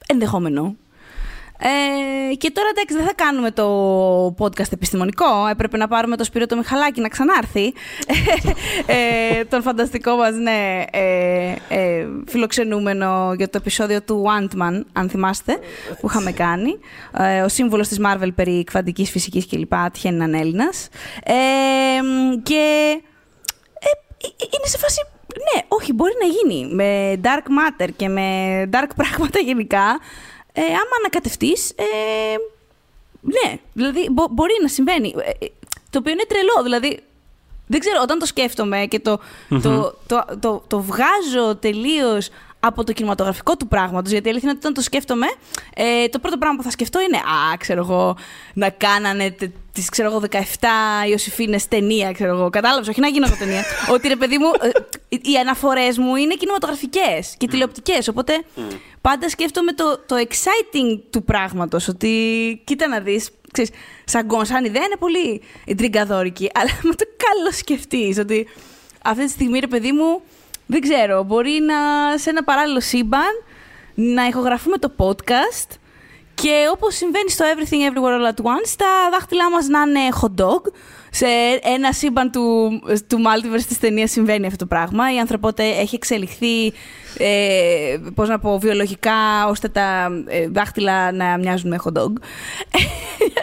ενδεχόμενο. Και τώρα εντάξει, δεν θα κάνουμε το podcast επιστημονικό. Έπρεπε να πάρουμε τον Σπύρο το Μιχαλάκη να ξανάρθει. Τον φανταστικό μας, φιλοξενούμενο για το επεισόδιο του Ant-Man, αν θυμάστε, που είχαμε κάνει. Ο σύμβολος της Marvel περί κβαντικής φυσικής κλπ. Τυχαίνει να είναι Έλληνας. Και είναι σε φάση. Ναι, όχι, μπορεί να γίνει. Με dark matter και με dark πράγματα γενικά. Άμα ανακατευτείς, ναι, δηλαδή μπορεί να συμβαίνει, το οποίο είναι τρελό, δηλαδή, δεν ξέρω, όταν το σκέφτομαι και το βγάζω τελείως από το κινηματογραφικό του πράγματος. Γιατί η αλήθεια είναι ότι όταν το σκέφτομαι, το πρώτο πράγμα που θα σκεφτώ είναι να κάνανε τις 17 Ιωσηφίνες ταινία, Κατάλαβες, όχι να γίνω ταινία. Ότι ρε παιδί μου, οι αναφορές μου είναι κινηματογραφικές και τηλεοπτικές. Οπότε πάντα σκέφτομαι το exciting του πράγματος. Ότι κοίτα να δεις. Ξέρεις, σαν ιδέα είναι πολύ τριγκαδόρικη, αλλά με το καλό σκεφτείς ότι αυτή τη στιγμή, ρε παιδί μου, δεν ξέρω, μπορεί σε ένα παράλληλο σύμπαν να ηχογραφούμε το podcast και όπως συμβαίνει στο Everything Everywhere All At Once, τα δάχτυλά μας να είναι hot dog. Σε ένα σύμπαν του Multiverse της ταινίας συμβαίνει αυτό το πράγμα. Η ανθρωπότητα έχει εξελιχθεί, βιολογικά, ώστε τα δάχτυλα να μοιάζουν με hot dog.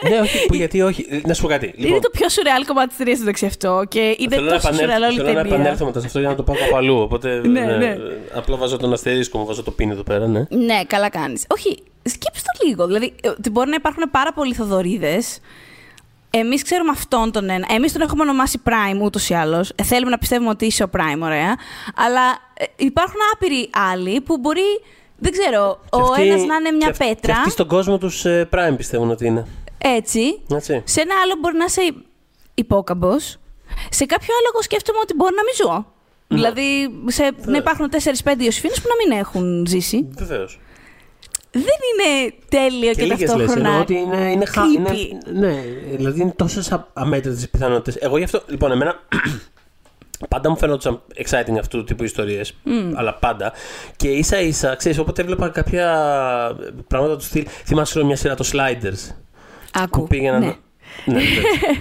Ναι, όχι, γιατί όχι. Να σου πω κάτι. Είναι το πιο σουρεάλ κομμάτι της ταινίας, μεταξύ αυτό. Και είναι τόσο σουρεάλ όλη η ταινία. Θέλω να επανέλθω μετά σε αυτό για να το πάω από αλλού. Οπότε απλά βάζω τον αστερίσκο μου, βάζω το πίνι εδώ πέρα. Ναι, καλά κάνεις. Όχι, σκέψου το λίγο. Δηλαδή, μπορεί να υπάρχουν πάρα πολλοί Θοδωρίδες. Εμείς ξέρουμε αυτόν τον ένα. Εμείς τον έχουμε ονομάσει Prime ούτως ή άλλως. Θέλουμε να πιστεύουμε ότι είσαι ο Prime, ωραία. Αλλά υπάρχουν άπειροι άλλοι που μπορεί, δεν ξέρω, ένας να είναι μια πέτρα. Και αυτοί στον κόσμο τους Prime πιστεύουν ότι είναι. Έτσι. Σε ένα άλλο μπορεί να είσαι υπόκαμπος. Σε κάποιο άλλο εγώ σκέφτομαι ότι μπορεί να μην ζω. Mm. Δηλαδή να υπάρχουν 4-5 Ιωσήφινες που να μην έχουν ζήσει. Βεβαίως. Δεν είναι τέλειο και ταυτόχρονα ότι είναι creepy. Ναι, δηλαδή είναι τόσες αμέτρητες πιθανότητες. Εγώ γι' αυτό, λοιπόν, εμένα πάντα μου φαινόντουσαν exciting αυτού του τύπου ιστορίες, αλλά πάντα. Και ίσα ίσα, ξέρεις, όποτε έβλεπα κάποια πράγματα του στυλ, θυμάσαι μια σειρά το Sliders. Άκου, ναι. Ναι,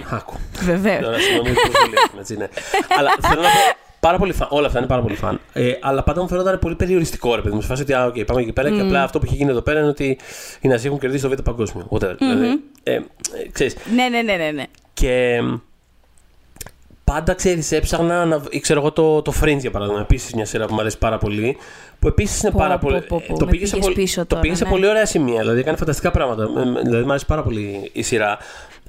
άκου. Βεβαίως. Τώρα, συγγνώμη, ναι. Αλλά θέλω να πω, πάρα πολύ φαν. Όλα αυτά είναι πάρα πολύ φαν. Αλλά πάντα μου φαίνονταν πολύ περιοριστικό, ρε παιδί μου. Σε φάση ότι πάμε εκεί πέρα και απλά αυτό που έχει γίνει εδώ πέρα είναι ότι οι Ναζί έχουν κερδίσει το Β' Παγκόσμιο. Δηλαδή, ξέρεις. Ναι. Και πάντα, ξέρεις, έψαχνα να ξέρω εγώ το Fringe, για παράδειγμα. Επίσης μια σειρά που μου αρέσει πάρα πολύ. Που επίσης είναι πάρα πολύ. Το πήγε σε πολύ ωραία σημεία. Δηλαδή, κάνει φανταστικά πράγματα. Δηλαδή, μου αρέσει πάρα πολύ η σειρά.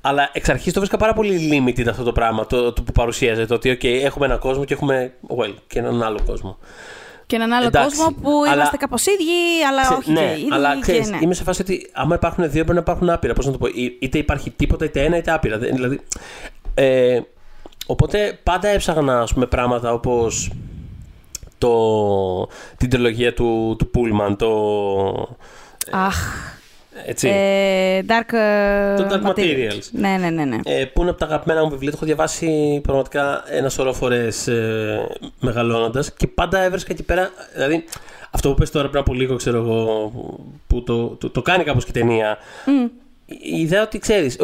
Αλλά εξ αρχής το βρίσκα πάρα πολύ limited αυτό το πράγμα το που παρουσιάζεται. Ότι okay, έχουμε έναν κόσμο και έχουμε και έναν άλλο κόσμο. Και έναν άλλο κόσμο που είμαστε κάπως ίδιοι, αλλά όχι ναι, και ίδιοι. Αλλά ξέρεις, είμαι σε φάση ότι άμα υπάρχουν δύο πρέπει να υπάρχουν άπειρα. Πώς να το πω, είτε υπάρχει τίποτα, είτε ένα, είτε άπειρα. Δηλαδή, οπότε πάντα έψαχνα πράγματα όπως την τριλογία του Πούλμαν, έτσι. Το Dark Materials. Ναι. Που είναι από τα αγαπημένα μου βιβλία. Το έχω διαβάσει πραγματικά ένα σωρό φορές μεγαλώνοντας και πάντα έβρισκα εκεί πέρα. Δηλαδή, αυτό που πες τώρα πριν από λίγο, ξέρω εγώ, που το κάνει κάπως και ταινία. Η ιδέα ότι ξέρεις,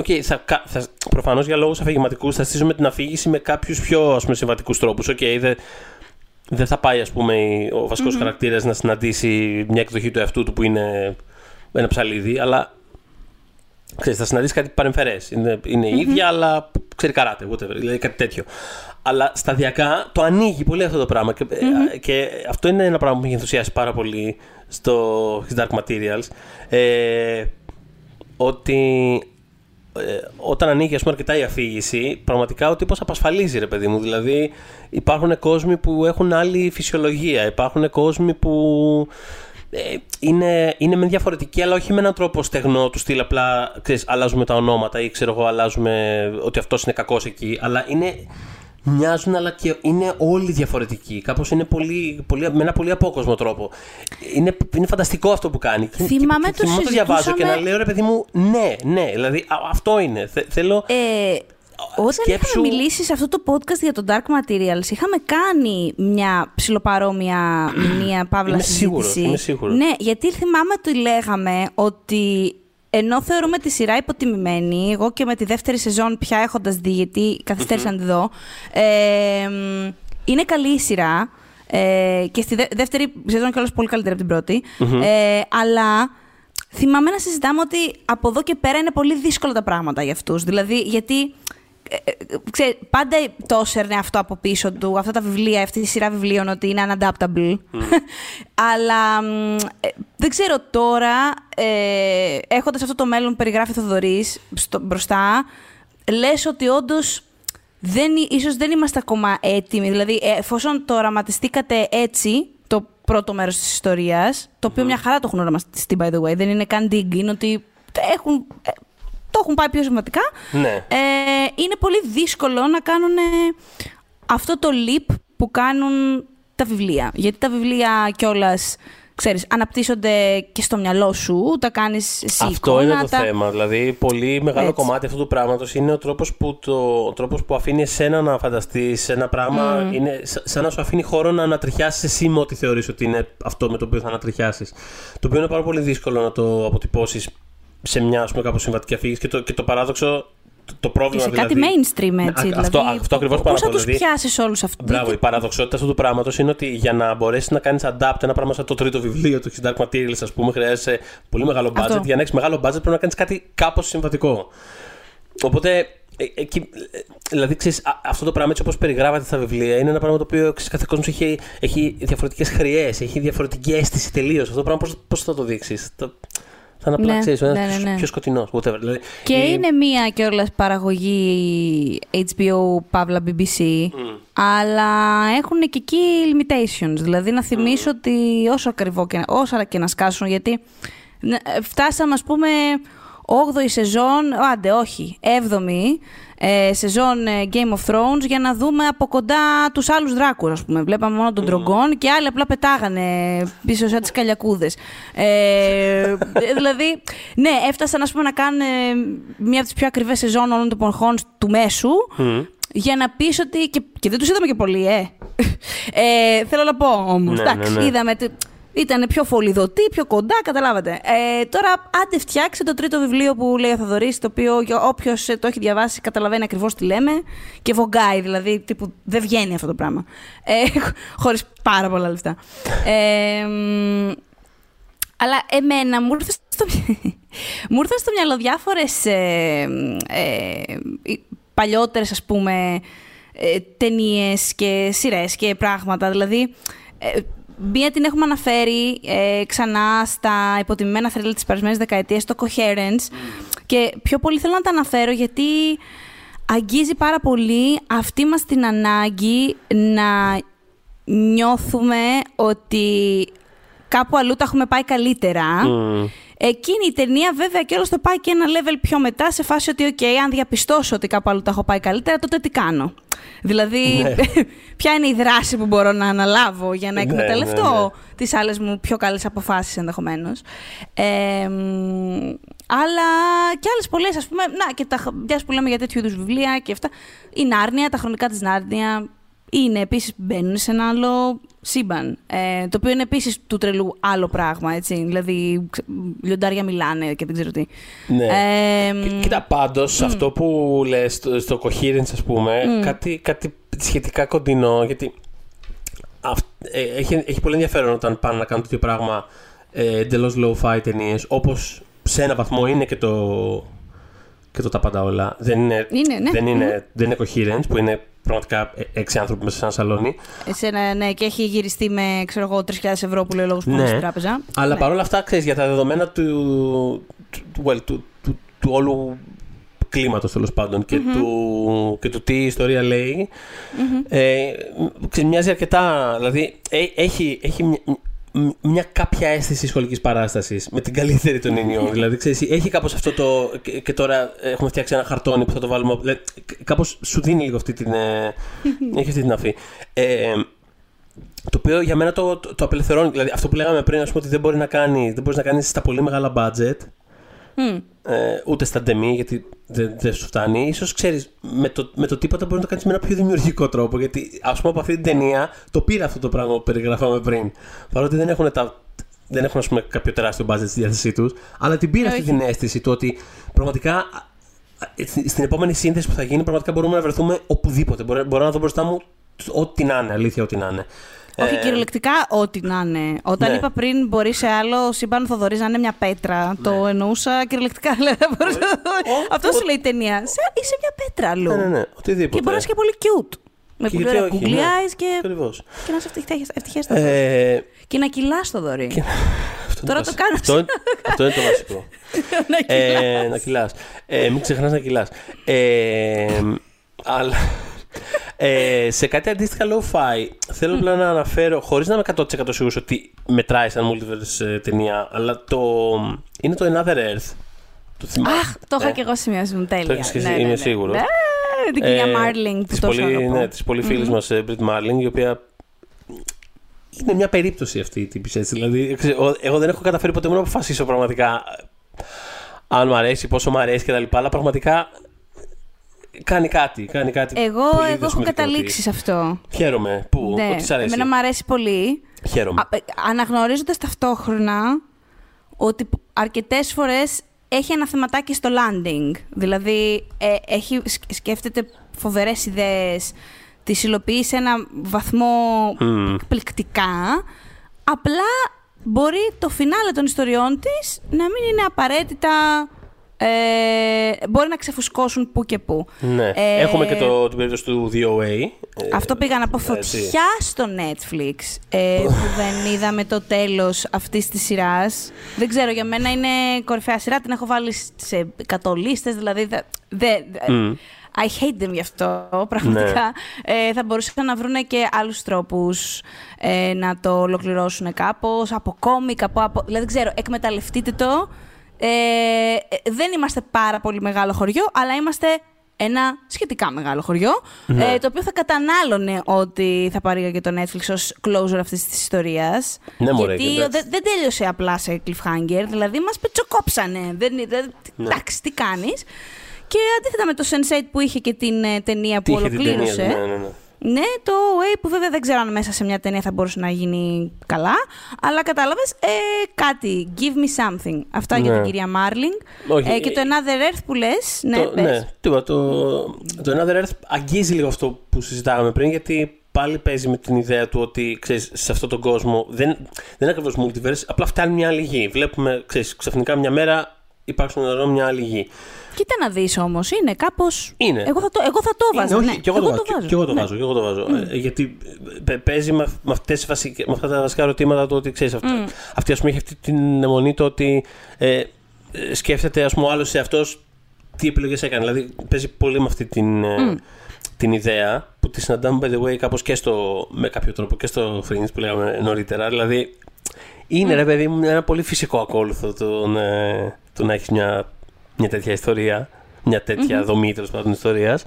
προφανώς για λόγους αφηγηματικούς θα στήσουμε την αφήγηση με κάποιους πιο συμβατικούς τρόπους. Δεν θα πάει, ας πούμε, ο βασικός χαρακτήρας να συναντήσει μια εκδοχή του εαυτού του που είναι ένα ψαλίδι, αλλά ξέρεις, θα συναντήσεις κάτι παρεμφερές. Είναι ίδια, αλλά ξέρει καράτε, whatever, δηλαδή κάτι τέτοιο. Αλλά σταδιακά το ανοίγει πολύ αυτό το πράγμα. Και αυτό είναι ένα πράγμα που με έχει ενθουσιάσει πάρα πολύ στο His Dark Materials. Ότι όταν ανοίγει, ας πούμε, αρκετά η αφήγηση, πραγματικά ο τύπος απασφαλίζει, ρε παιδί μου. Δηλαδή υπάρχουν κόσμοι που έχουν άλλη φυσιολογία, υπάρχουν κόσμοι που είναι με διαφορετική, αλλά όχι με έναν τρόπο στεγνό του στυλ απλά, ξέρεις, αλλάζουμε τα ονόματα ή ξέρω εγώ αλλάζουμε ότι αυτός είναι κακός εκεί, αλλά μοιάζουν, αλλά και είναι όλοι διαφορετικοί. Κάπως είναι με ένα πολύ απόκοσμο τρόπο. Είναι φανταστικό αυτό που κάνει. Θυμάμαι το συζητούσαμε. Το διαβάζω και να λέω, ρε παιδί μου, ναι, δηλαδή αυτό είναι. Θέλω. Όταν είχαμε μιλήσει σε αυτό το podcast για το Dark Materials, είχαμε κάνει μια ψιλοπαρόμοια παύλα συζήτηση. Είμαι σίγουρος. Ναι, γιατί θυμάμαι ότι λέγαμε ότι ενώ θεωρούμε τη σειρά υποτιμημένη, εγώ και με τη δεύτερη σεζόν πια έχοντας δει, γιατί καθυστέρησα να τη δω, είναι καλή η σειρά και στη δεύτερη σεζόν κιόλας πολύ καλύτερη από την πρώτη, αλλά θυμάμαι να συζητάμε ότι από εδώ και πέρα είναι πολύ δύσκολα τα πράγματα για αυτούς, δηλαδή γιατί πάντα το σέρνε αυτό από πίσω του, αυτά τα βιβλία, αυτή η σειρά βιβλίων, ότι είναι unadaptable. Αλλά δεν ξέρω τώρα, έχοντας αυτό το μέλλον που περιγράφει Θοδωρής μπροστά, λες ότι όντως ίσως δεν είμαστε ακόμα έτοιμοι. Δηλαδή, εφόσον το οραματιστήκατε έτσι, το πρώτο μέρος της ιστορίας, το οποίο μια χαρά το έχουν οραματιστεί, by the way, δεν είναι καν dig, είναι ότι έχουν, το έχουν πάει πιο σημαντικά. Ναι. Είναι πολύ δύσκολο να κάνουν αυτό το leap που κάνουν τα βιβλία, γιατί τα βιβλία κιόλας, ξέρεις, αναπτύσσονται και στο μυαλό σου, τα κάνεις εσύ. Αυτό εικόνα, είναι το θέμα. Δηλαδή, πολύ μεγάλο κομμάτι αυτού του πράγματος είναι ο τρόπος που, ο τρόπος που αφήνει εσένα να φανταστείς ένα πράγμα. Είναι σαν να σου αφήνει χώρο να ανατριχιάσεις εσύ με ό,τι θεωρείς ότι είναι αυτό με το οποίο θα ανατριχιάσεις. Το οποίο είναι πάρα πολύ δύσκολο να το αποτυπώσεις σε μια, ας πούμε, κάπως συμβατική αφήγηση. Και το παράδοξο. Το πρόβλημα, δηλαδή, κάτι mainstream, έτσι. Αυτό ακριβώς πάρα πολύ. Πώς θα τους πιάσεις όλους αυτούς. Μπράβο, η παραδοξότητα αυτού του πράγματος είναι ότι για να μπορέσεις να κάνεις adapt ένα πράγμα σαν το τρίτο βιβλίο του His Dark Materials, ας πούμε, χρειάζεσαι πολύ μεγάλο budget. Αυτό. Για να έχεις μεγάλο budget πρέπει να κάνεις κάτι κάπως συμβατικό. Οπότε, δηλαδή, ξέρεις, αυτό το πράγμα έτσι όπως περιγράφεται στα βιβλία είναι ένα πράγμα το οποίο κάθε κόσμος έχει διαφορετικές χρειές, έχει διαφορετική αίσθηση τελείως. Αυτό το πράγμα πώς θα το δείξεις. Θα αναπλαξίσει, ο ένας πιο σκοτεινός. Δηλαδή, και είναι μία κιόλας παραγωγή HBO, Παύλα, BBC, αλλά έχουν και εκεί limitations. Δηλαδή να θυμίσω ότι όσο ακριβό και, όσα και να σκάσουν, γιατί φτάσαμε, ας πούμε, 8η σεζόν, όχι, 7η σεζόν Game of Thrones, για να δούμε από κοντά τους άλλους δράκους, ας πούμε. Βλέπαμε μόνο τον Τρογκόν και άλλοι απλά πετάγανε πίσω σαν τις καλιακούδες. Δηλαδή, ναι, έφτασαν, ας πούμε, να κάνουν μία από τις πιο ακριβές σεζόν όλων των εποχών του μέσου, για να πεις ότι... Και δεν τους είδαμε και πολύ, θέλω να πω, όμως, εντάξει, είδαμε... Ήταν πιο φωλιδωτή, πιο κοντά, καταλάβατε. Τώρα, άντε φτιάξε το τρίτο βιβλίο που λέει ο Θεοδωρής, το οποίο όποιος το έχει διαβάσει καταλαβαίνει ακριβώς τι λέμε και βογκάει, δηλαδή, τύπου, δεν βγαίνει αυτό το πράγμα. Χωρίς πάρα πολλά λεφτά. Αλλά εμένα μου ήρθαν στο μυαλό διάφορες παλιότερες, ας πούμε, ταινίες και σειρές και πράγματα, δηλαδή... Μία την έχουμε αναφέρει ξανά στα υποτιμημένα θρίλερ της περασμένης δεκαετίας, το Coherence. Και πιο πολύ θέλω να τα αναφέρω γιατί αγγίζει πάρα πολύ αυτή μας την ανάγκη να νιώθουμε ότι κάπου αλλού τα έχουμε πάει καλύτερα. Εκείνη η ταινία βέβαια και όλος το πάει και ένα level πιο μετά, σε φάση ότι «ΟΚ, αν διαπιστώσω ότι κάπου αλλού τα έχω πάει καλύτερα, τότε τι κάνω». Δηλαδή, ποια είναι η δράση που μπορώ να αναλάβω για να εκμεταλλευτώ τις άλλες μου πιο καλές αποφάσεις ενδεχομένως. Αλλά και άλλες πολλές, ας πούμε, να, και τα χαμπιάς που λέμε για τέτοιου είδους βιβλία και αυτά. Η Narnia, τα χρονικά της Narnia, είναι επίσης, μπαίνουν σε ένα άλλο σύμπαν. Το οποίο είναι επίσης του τρελού άλλο πράγμα, έτσι. Δηλαδή, λιοντάρια μιλάνε και δεν ξέρω τι. Ναι. Κοίτα, πάντως, αυτό που λες στο Coherence, ας πούμε, κάτι σχετικά κοντινό, γιατί έχει πολύ ενδιαφέρον όταν πάνε να κάνουν τέτοιο πράγμα εντελώς low-fi ταινίες, όπως σε ένα βαθμό είναι και το τα πάντα όλα. Δεν είναι Coherence, που είναι πραγματικά 6 άνθρωποι μέσα σε ένα σαλόνι. Και έχει γυριστεί με, ξέρω εγώ, 3.000 ευρώ που λέει ο λόγος που είναι στην τράπεζα. Αλλά παρόλα αυτά, ξέρεις, για τα δεδομένα του όλου κλίματος, τέλος πάντων, και του τι η ιστορία λέει, μοιάζει αρκετά. Δηλαδή, έχει μια κάποια αίσθηση σχολικής παράστασης με την καλύτερη των ενιών. Δηλαδή, ξέρεις, έχει κάπως αυτό το. Και τώρα έχουμε φτιάξει ένα χαρτόνι που θα το βάλουμε. Δηλαδή, κάπως σου δίνει λίγο αυτή την. Έχει αυτή την αφή. Το οποίο για μένα το απελευθερώνει. Δηλαδή, αυτό που λέγαμε πριν, ας πούμε, ότι δεν μπορείς να κάνεις στα πολύ μεγάλα budget, ούτε στα ντεμή, γιατί δεν σου φτάνει. Ίσως, ξέρεις, με το τίποτα μπορείς να το κάνεις με ένα πιο δημιουργικό τρόπο. Γιατί, ας πούμε, από αυτή την ταινία το πήρα αυτό το πράγμα που περιγράφαμε πριν. Παρότι δεν έχουν, ας πούμε, κάποιο τεράστιο budget στη διάθεσή τους, αλλά την πήρα αυτή την αίσθηση του ότι πραγματικά στην επόμενη σύνθεση που θα γίνει, πραγματικά μπορούμε να βρεθούμε οπουδήποτε. Μπορώ να δω μπροστά μου ό,τι να είναι, αλήθεια, ό,τι να είναι. Όχι, κυριολεκτικά ό,τι να είναι. Όταν είπα πριν μπορεί σε άλλο σύμπαν Θοδωρής να είναι μια πέτρα, το εννοούσα κυριολεκτικά. Αυτό σου λέει η ταινία. Είσαι μια πέτρα αλλού. Ναι, οτιδήποτε. Και μπορεί να είσαι και πολύ cute. Με πολύ ωραία κουγκλιάεις και να είσαι ευτυχές Θοδωρή. Και να κυλάς Θοδωρή. Τώρα το κάνεις. Αυτό είναι το βασικό. Να κυλάς. Μην ξεχνάς να κυλάς. Αλλά... Σε κάτι αντίστοιχα low-fi, θέλω απλά να αναφέρω, χωρίς να είμαι 100% σίγουρος ότι μετράει σαν multiverse ταινία, αλλά είναι το Another Earth. Αχ, το είχα και εγώ σημειώσει μου, τέλεια. Το έχεις και είμαι σίγουρος. Την κυρία Μάρλινγκ που τόσο αγαπώ. Ναι, της πολύ φίλης μας Brit Marling, η οποία είναι μια περίπτωση αυτή η τύπης, έτσι. Δηλαδή, εγώ δεν έχω καταφέρει ποτέ μόνο να αποφασίσω πραγματικά αν μου αρέσει, πόσο μου αρέσει κτλ. Αλλά πραγματικά κάνει κάτι. Εγώ έχω καταλήξει σε αυτό. Χαίρομαι που ότι σ' αρέσει. Εμένα μου αρέσει πολύ. Χαίρομαι. Αναγνωρίζοντας ταυτόχρονα ότι αρκετές φορές έχει ένα θεματάκι στο landing. Δηλαδή, σκέφτεται φοβερές ιδέες, τις υλοποιεί σε ένα βαθμό εκπληκτικά. Απλά μπορεί το φινάλε των ιστοριών της να μην είναι απαραίτητα. Μπορεί να ξεφουσκώσουν που και που. Ναι. Έχουμε και την περίπτωση του The OA. Αυτό πήγα να πω φωτιά στο Netflix, που δεν είδαμε το τέλος αυτής της σειράς. Δεν ξέρω, για μένα είναι κορυφαία σειρά, την έχω βάλει σε 100 λίστες, δηλαδή I hate them γι' αυτό, πραγματικά. Ναι. Θα μπορούσαν να βρουν και άλλους τρόπους να το ολοκληρώσουν κάπως, από κόμικ, δηλαδή δεν ξέρω, εκμεταλλευτείτε το. Δεν είμαστε πάρα πολύ μεγάλο χωριό, αλλά είμαστε ένα σχετικά μεγάλο χωριό, το οποίο θα κατανάλωνε ότι θα παρήγαγε το Netflix ως closure αυτής της ιστορίας. Ναι, γιατί δεν τέλειωσε απλά σε cliffhanger, δηλαδή μας πετσοκόψανε. Εντάξει, τι κάνεις. Και αντίθετα με το Sense8 που είχε και την ταινία που ολοκλήρωσε. Ναι, το Way που βέβαια δεν ξέρω αν μέσα σε μια ταινία θα μπορούσε να γίνει καλά, αλλά κατάλαβες, κάτι, give me something. Αυτά για την κυρία Μάρλινγκ. Και το Another Earth που λες, ναι, τίποτα, το Another Earth αγγίζει λίγο αυτό που συζητάγαμε πριν, γιατί πάλι παίζει με την ιδέα του ότι, ξέρεις, σε αυτόν τον κόσμο δεν είναι ακριβώς multiverse, απλά φτάνει μια άλλη γη. Βλέπουμε, ξέρεις, ξαφνικά μια μέρα υπάρχουν εδώ μια άλλη γη. Κοίτα να δεις όμως, είναι κάπως. Είναι. Εγώ θα το βάζω. Ναι. Και εγώ το βάζω. Γιατί παίζει με αυτά τα βασικά ερωτήματα του ότι ξέρεις αυτά. Αυτή, ας πούμε, έχει αυτή την αιμονή του ότι σκέφτεται, ας πούμε, ο άλλος σε αυτός τι επιλογές έκανε. Δηλαδή παίζει πολύ με αυτή την ιδέα που τη συναντάμε, by the way, κάπως και με κάποιο τρόπο και στο Fringe που λέγαμε νωρίτερα. Δηλαδή είναι, ρε παιδί μου, ένα πολύ φυσικό ακόλουθο το να έχεις μια τέτοια ιστορία, μια τέτοια δομή τέλος πάντων ιστορίας,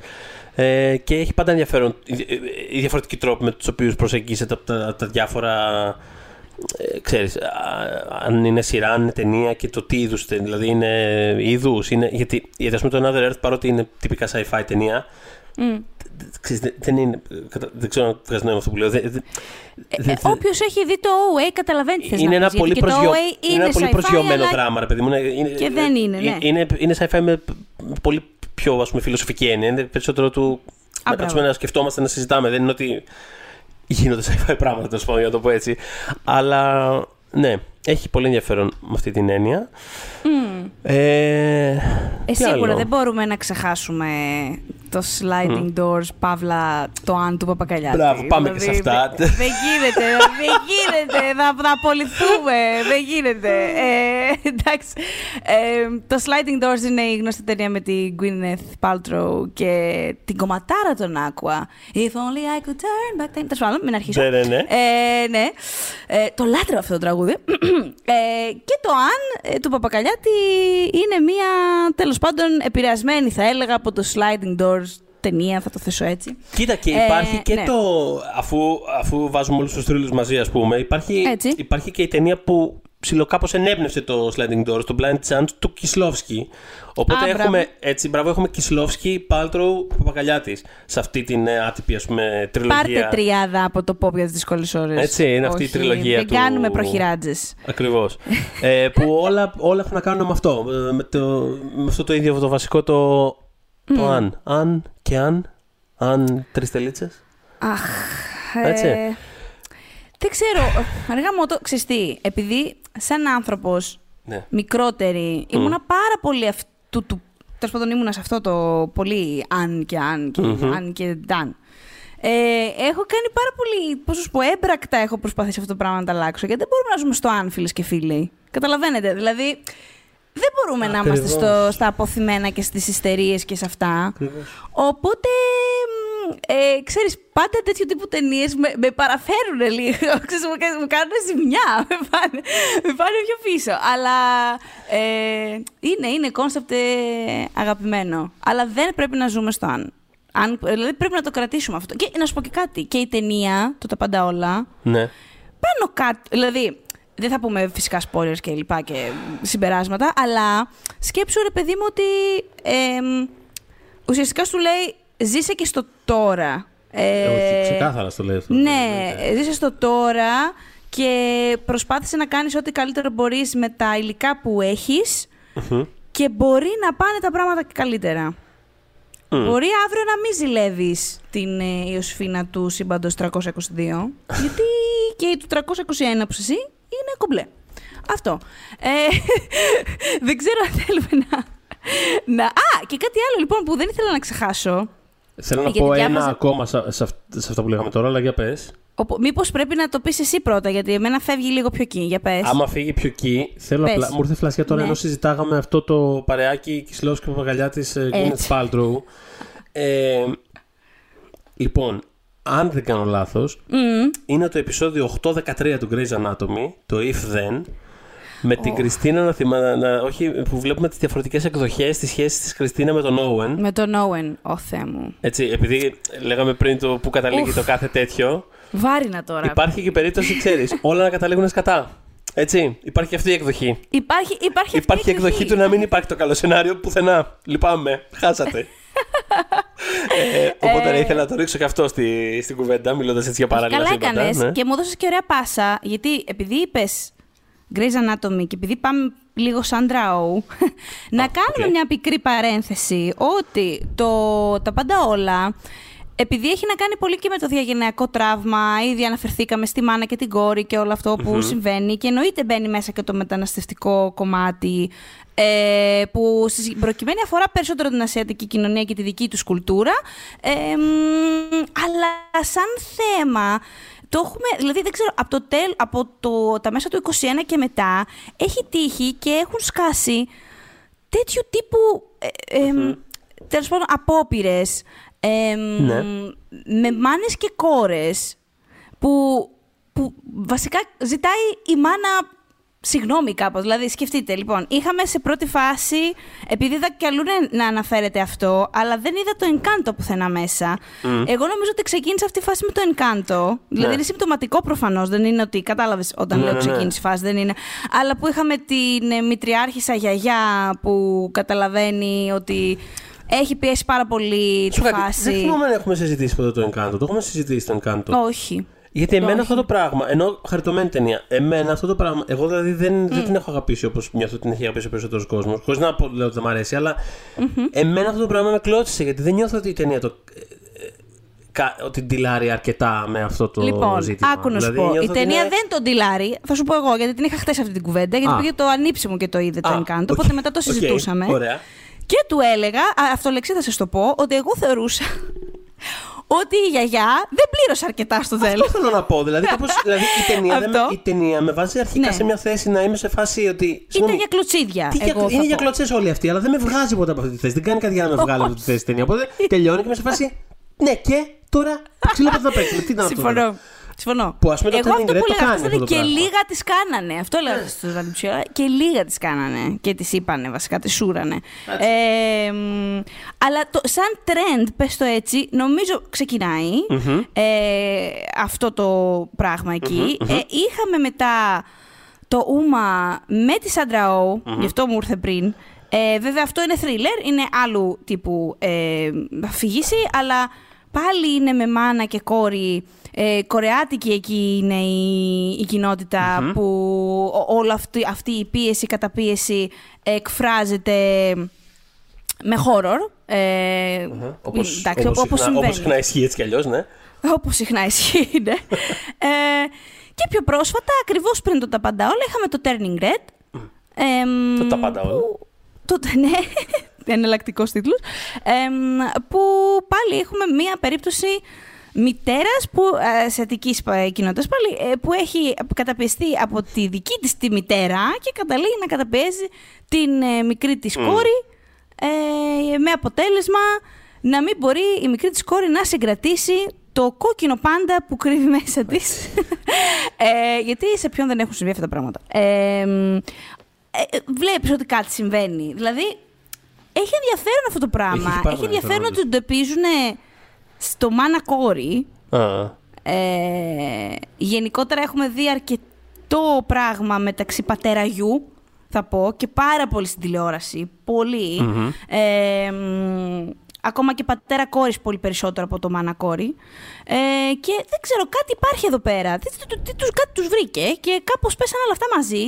και έχει πάντα ενδιαφέρον οι διαφορετικοί τρόποι με τους οποίους προσεγγίζεται από τα διάφορα, ξέρεις, αν είναι σειρά, αν είναι ταινία και το τι είδους, δηλαδή είναι είδους, γιατί ας πούμε το Another Earth, παρότι είναι τυπικά sci-fi ταινία, δεν ξέρω να βγάζει νόημα αυτό που λέω. Όποιος έχει δει το OA καταλαβαίνει τι θες να πεις, γιατί και το OA είναι ένα πολύ προσγειωμένο δράμα, ρε παιδί μου. Και δεν είναι, ναι. Είναι sci-fi με πολύ πιο, ας πούμε, φιλοσοφική έννοια. Είναι περισσότερο του να κάτσουμε να σκεφτόμαστε, να συζητάμε. Δεν είναι ότι γίνονται sci-fi πράγματα, για να το πω έτσι. Αλλά ναι, έχει πολύ ενδιαφέρον με αυτή την έννοια. Σίγουρα δεν μπορούμε να ξεχάσουμε το Sliding Doors, Παύλα, το Αν του Παπακαλιάτη. Μπράβο, πάμε και σε αυτά. Δεν γίνεται, θα απολυθούμε, δεν γίνεται. Εντάξει, το Sliding Doors είναι η γνωστή ταινία με την Gwyneth Paltrow και την κομματάρα των Aqua. If only I could turn back time. Τέλος πάντων, μην αρχίσω. Ναι. Το λάτρευα αυτό το τραγούδι. Και το Αν του Παπακαλιάτη είναι μία, τέλος πάντων, επηρεασμένη, θα έλεγα, από το Sliding Doors ταινία, θα το θέσω έτσι. Κοίτα, και υπάρχει και το. Αφού βάζουμε όλους τους θρύλους μαζί, ας πούμε, υπάρχει και η ταινία που ψιλοκάπως ενέπνευσε το Sliding Doors, το Blind Chance του Κισλόφσκι. Οπότε έχουμε Κισλόφσκι, Πάλτρο, Παπακαλιάτη σε αυτή την άτυπη, ας πούμε, τριλογία. Πάρτε τριάδα από το pop για τις δύσκολες ώρες. Έτσι, είναι αυτή η τριλογία. Δεν κάνουμε προχειράτζες. Ακριβώς. Που όλα έχουν να κάνουν με αυτό. Με αυτό το ίδιο το βασικό το αν. Αν και αν. Αν τρεις τελίτσες. Αχ. Έτσι. Δεν ξέρω. Αργά μου το ξεστεί. Επειδή σαν άνθρωπος μικρότερη ήμουνα πάρα πολύ αυτού του. Τέλος πάντων, ήμουνα σε αυτό το πολύ αν και αν και αν και αν. Έχω κάνει πάρα πολύ. Πώς σου πω, έμπρακτα έχω προσπαθήσει αυτό το πράγμα να τα αλλάξω. Γιατί δεν μπορούμε να ζούμε στο αν, φίλες και φίλοι. Καταλαβαίνετε. Δηλαδή. Δεν μπορούμε να είμαστε στα αποθυμένα και στις ιστερίες και σε αυτά. Ακριβώς. Οπότε ξέρεις, πάντα τέτοιου τύπου ταινίες με παραφέρουν λίγο, ξέρεις, μου κάνουν ζημιά, με πάνε πιο πίσω. Αλλά είναι κόνσεπτ αγαπημένο. Αλλά δεν πρέπει να ζούμε στο αν. Δηλαδή πρέπει να το κρατήσουμε αυτό. Και να σου πω και κάτι, και η ταινία, το τα πάντα όλα, ναι. Πάνω κάτω, δηλαδή... Δεν θα πούμε φυσικά spoilers και λοιπά και συμπεράσματα, αλλά σκέψου ρε παιδί μου ότι ουσιαστικά σου λέει ζήσε και στο τώρα. Όχι, ξεκάθαρα στο λέει αυτό. Ναι, ζήσε στο τώρα και προσπάθησε να κάνεις ό,τι καλύτερο μπορείς με τα υλικά που έχεις και μπορεί να πάνε τα πράγματα και καλύτερα. Μπορεί αύριο να μην ζηλεύεις την Ιωσφίνα του σύμπαντος 322, γιατί και του 321 που εσύ είναι κομπλέ. Αυτό. Δεν ξέρω αν θέλουμε να... Α, και κάτι άλλο λοιπόν που δεν ήθελα να ξεχάσω. Θέλω να πω ένα ακόμα σε αυτό που λέγαμε τώρα, αλλά για πες. Μήπως πρέπει να το πεις εσύ πρώτα, γιατί εμένα φεύγει λίγο πιο εκεί. Για πες. Άμα φύγει πιο εκεί, θέλω απλά. Μου ήρθε φλασιά τώρα, ναι. Ενώ συζητάγαμε αυτό το παρεάκι Κισλόφσκι και παπαγαλιά της Γκουίνεθ Πάλτροου. Λοιπόν, αν δεν κάνω λάθος, είναι το επεισόδιο 8-13 του Grey's Anatomy, το If Then, με την Κριστίνα να που βλέπουμε τις διαφορετικές εκδοχές της σχέσης της Κριστίνα με τον Owen. Με τον Owen, ο Θεέ μου. Έτσι, επειδή λέγαμε πριν το που καταλήγει το κάθε τέτοιο. Βάρινα τώρα. Υπάρχει και η περίπτωση, ξέρεις, όλα να καταλήγουν σκατά. Έτσι, υπάρχει και αυτή η εκδοχή. Υπάρχει εκδοχή του να μην υπάρχει το καλό σενάριο πουθενά. Λυπάμαι, χάσατε. Οπότε ήθελα να το ρίξω και αυτό στην κουβέντα, μιλώντας έτσι για παράλληλα. Καλά έκανες, ναι. Και μου έδωσες και ωραία πάσα, γιατί επειδή είπες Grey's Anatomy και επειδή πάμε λίγο σαν ντράου, να κάνουμε μια πικρή παρένθεση ότι τα πάντα όλα, επειδή έχει να κάνει πολύ και με το διαγενειακό τραύμα, ήδη αναφερθήκαμε στη μάνα και την κόρη και όλο αυτό που συμβαίνει, και εννοείται μπαίνει μέσα και το μεταναστευτικό κομμάτι, που προκειμένου αφορά περισσότερο την ασιατική κοινωνία και τη δική τους κουλτούρα, αλλά σαν θέμα το έχουμε, δηλαδή δεν ξέρω, από τα μέσα του 21 και μετά έχει τύχει και έχουν σκάσει τέτοιου τύπου τέλος πάντων απόπειρες, ναι. Με μάνες και κόρες που βασικά ζητάει η μάνα συγγνώμη κάπως. Δηλαδή, σκεφτείτε, λοιπόν, είχαμε σε πρώτη φάση, επειδή είδα κι αλλού να αναφέρεται αυτό, αλλά δεν είδα το Encanto πουθενά μέσα. Εγώ νομίζω ότι ξεκίνησε αυτή η φάση με το Encanto. Ναι. Δηλαδή, είναι συμπτωματικό προφανώς, δεν είναι ότι κατάλαβες όταν λέω ξεκίνησε η φάση, δεν είναι. Αλλά που είχαμε την μητριάρχησα γιαγιά που καταλαβαίνει ότι έχει πιέσει πάρα πολύ τη φάση. Δεν θυμάμαι να έχουμε συζητήσει ποτέ το Encanto. Το έχουμε συζητήσει το Encanto. Όχι. Γιατί εμένα αυτό το πράγμα, ενώ χαριτωμένη ταινία, εμένα αυτό το πράγμα, εγώ δηλαδή δεν την έχω αγαπήσει όπως νιώθω ότι την έχει αγαπήσει ο περισσότερος κόσμος. Χωρίς να πω λέω ότι δεν μ' αρέσει, αλλά εμένα αυτό το πράγμα με κλώτσισε, γιατί δεν νιώθω ότι η ταινία ότι ντυλάρει αρκετά με αυτό το ζήτημα. Λοιπόν, άκου να σου πω. Η ταινία δεν τον ντυλάρει. Θα σου πω εγώ, γιατί την είχα χτες αυτή την κουβέντα, γιατί πήγε το ανήψιμο και το είδε το Encanto. Οπότε μετά το συζητούσαμε. Και του έλεγα, αυτολεξή θα σας το πω, ότι εγώ θεωρούσα ότι η γιαγιά δεν πλήρωσε αρκετά στο τέλος. Αυτό θέλω να πω. Δηλαδή, η ταινία με βάζει αρχικά σε μια θέση να είμαι σε φάση ότι. Ήταν για κλωτσίδια. Είναι για κλωτσές όλοι αυτοί, αλλά δεν με βγάζει ποτέ από αυτή τη θέση. Δεν κάνει κάτι για να με βγάλει από αυτή τη θέση η ταινία. Οπότε τελειώνει και είμαι σε φάση. Ναι, και τώρα ξύλο θα παίξουμε. Τι να πω. Συμφωνώ. Που, ας πούμε, εγώ αυτό που λέγα αυτό και λίγα τις κάνανε. Αυτό λέγα στους Βαλιψιώνα. Και λίγα τις κάνανε. Και τις είπανε βασικά, τις σούρανε. Αλλά σαν trend, πες το έτσι, νομίζω ξεκινάει αυτό το πράγμα εκεί. Είχαμε μετά το Ούμα με τη Σάντρα Ο, γι' αυτό μου ήρθε πριν. Βέβαια αυτό είναι thriller, είναι άλλου τύπου αφήγηση, αλλά πάλι είναι με μάνα και κόρη. Κορεάτικη εκεί είναι η κοινότητα που όλη αυτή η πίεση, η καταπίεση εκφράζεται με horror. Όπως συχνά ισχύει έτσι κι αλλιώς, ναι. Όπως συχνά ισχύει, ναι. Και πιο πρόσφατα, ακριβώς πριν το «Τα πάντα όλα», είχαμε το Turning Red. Το «Τα πάντα όλα». Ναι. Εναλλακτικός τίτλος, που πάλι έχουμε μία περίπτωση μητέρας που, ασιατικής κοινότητας πάλι, που έχει καταπιεστεί από τη δική της τη μητέρα και καταλήγει να καταπιέζει την μικρή της κόρη, με αποτέλεσμα να μην μπορεί η μικρή της κόρη να συγκρατήσει το κόκκινο πάντα που κρύβει μέσα της. Γιατί σε ποιον δεν έχουν συμβεί αυτά τα πράγματα. Βλέπεις ότι κάτι συμβαίνει. Δηλαδή, έχει ενδιαφέρον αυτό το πράγμα. Έχει ενδιαφέρον ότι το εντοπίζουν στο μάνα κόρη. Γενικότερα έχουμε δει αρκετό πράγμα μεταξύ πατέρα-γιου, θα πω, και πάρα πολύ στην τηλεόραση. Πολύ. Mm-hmm. Ακόμα και πατέρα-κόρης πολύ περισσότερο από το μάνα-κόρη. Και δεν ξέρω, κάτι υπάρχει εδώ πέρα. Κάτι τους βρήκε και κάπως πέσανε όλα αυτά μαζί.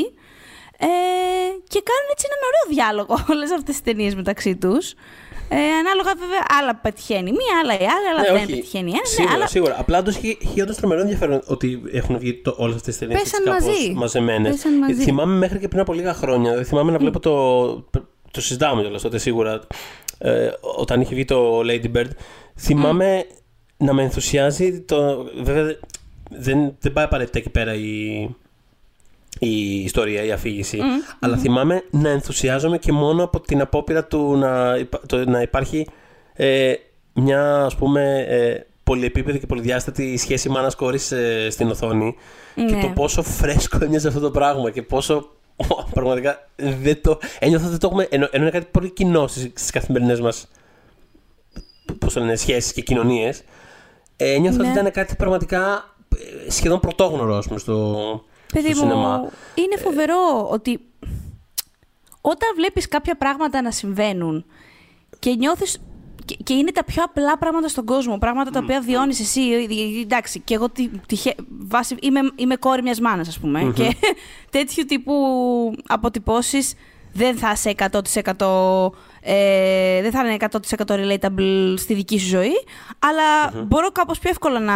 Και κάνουν έτσι έναν ωραίο διάλογο όλες αυτές τις ταινίες μεταξύ τους. Ανάλογα βέβαια, άλλα πετυχαίνει μία, άλλα η άλλη, αλλά δεν πετυχαίνει ένα. Σίγουρα, αλλά... σίγουρα. Απλά τους είχε όντως τρομερό ενδιαφέρον ότι έχουν βγει όλες αυτές τις ταινίες κάπως μαζεμένες. Θυμάμαι μέχρι και πριν από λίγα χρόνια. Θυμάμαι να βλέπω το συζητάμε κιόλας τότε σίγουρα. Όταν είχε βγει το Lady Bird, θυμάμαι να με ενθουσιάζει. Βέβαια, δεν πάει απαραίτητα εκεί πέρα η ιστορία, η αφήγηση, αλλά θυμάμαι να ενθουσιάζομαι και μόνο από την απόπειρα του να υπάρχει μια, ας πούμε, πολυεπίπεδη και πολυδιάστατη σχέση μάνας κόρης στην οθόνη, και το πόσο φρέσκο έμοιαζε αυτό το πράγμα και πόσο πραγματικά ένιωθα ότι το έχουμε, ενώ είναι κάτι πολύ κοινό στις καθημερινές μας σχέσεις και κοινωνίες, ένιωθα ότι ήταν κάτι πραγματικά σχεδόν πρωτόγνωρο, ας πούμε, παιδί μου, είναι φοβερό ότι όταν βλέπεις κάποια πράγματα να συμβαίνουν και νιώθεις και είναι τα πιο απλά πράγματα στον κόσμο, πράγματα τα οποία βιώνεις εσύ, εντάξει, και εγώ είμαι κόρη μιας μάνας, ας πούμε, και τέτοιου τύπου αποτυπώσεις δεν θα είσαι 100%, δεν θα είναι 100% relatable στη δική σου ζωή, αλλά μπορώ κάπως πιο εύκολα να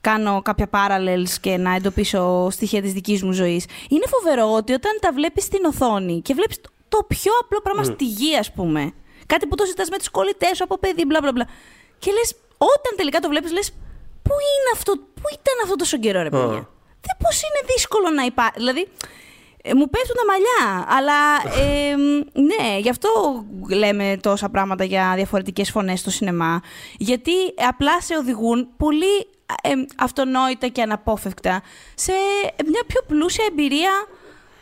κάνω κάποια parallels και να εντοπίσω στοιχεία της δικής μου ζωής. Είναι φοβερό ότι όταν τα βλέπεις στην οθόνη και βλέπεις το πιο απλό πράγμα στη γη, ας πούμε, κάτι που το ζητάς με τους κολλητές σου από παιδί, μπλα μπλα μπλα, και λες, όταν τελικά το βλέπεις, λες, πού ήταν αυτό τόσο καιρό, ρε παιδιά. Δεν πώς είναι δύσκολο να υπάρχει, δηλαδή, μου πέφτουν τα μαλλιά, αλλά ναι, γι' αυτό λέμε τόσα πράγματα για διαφορετικές φωνές στο σινεμά, γιατί απλά σε οδηγούν πολύ αυτονόητα και αναπόφευκτα σε μια πιο πλούσια εμπειρία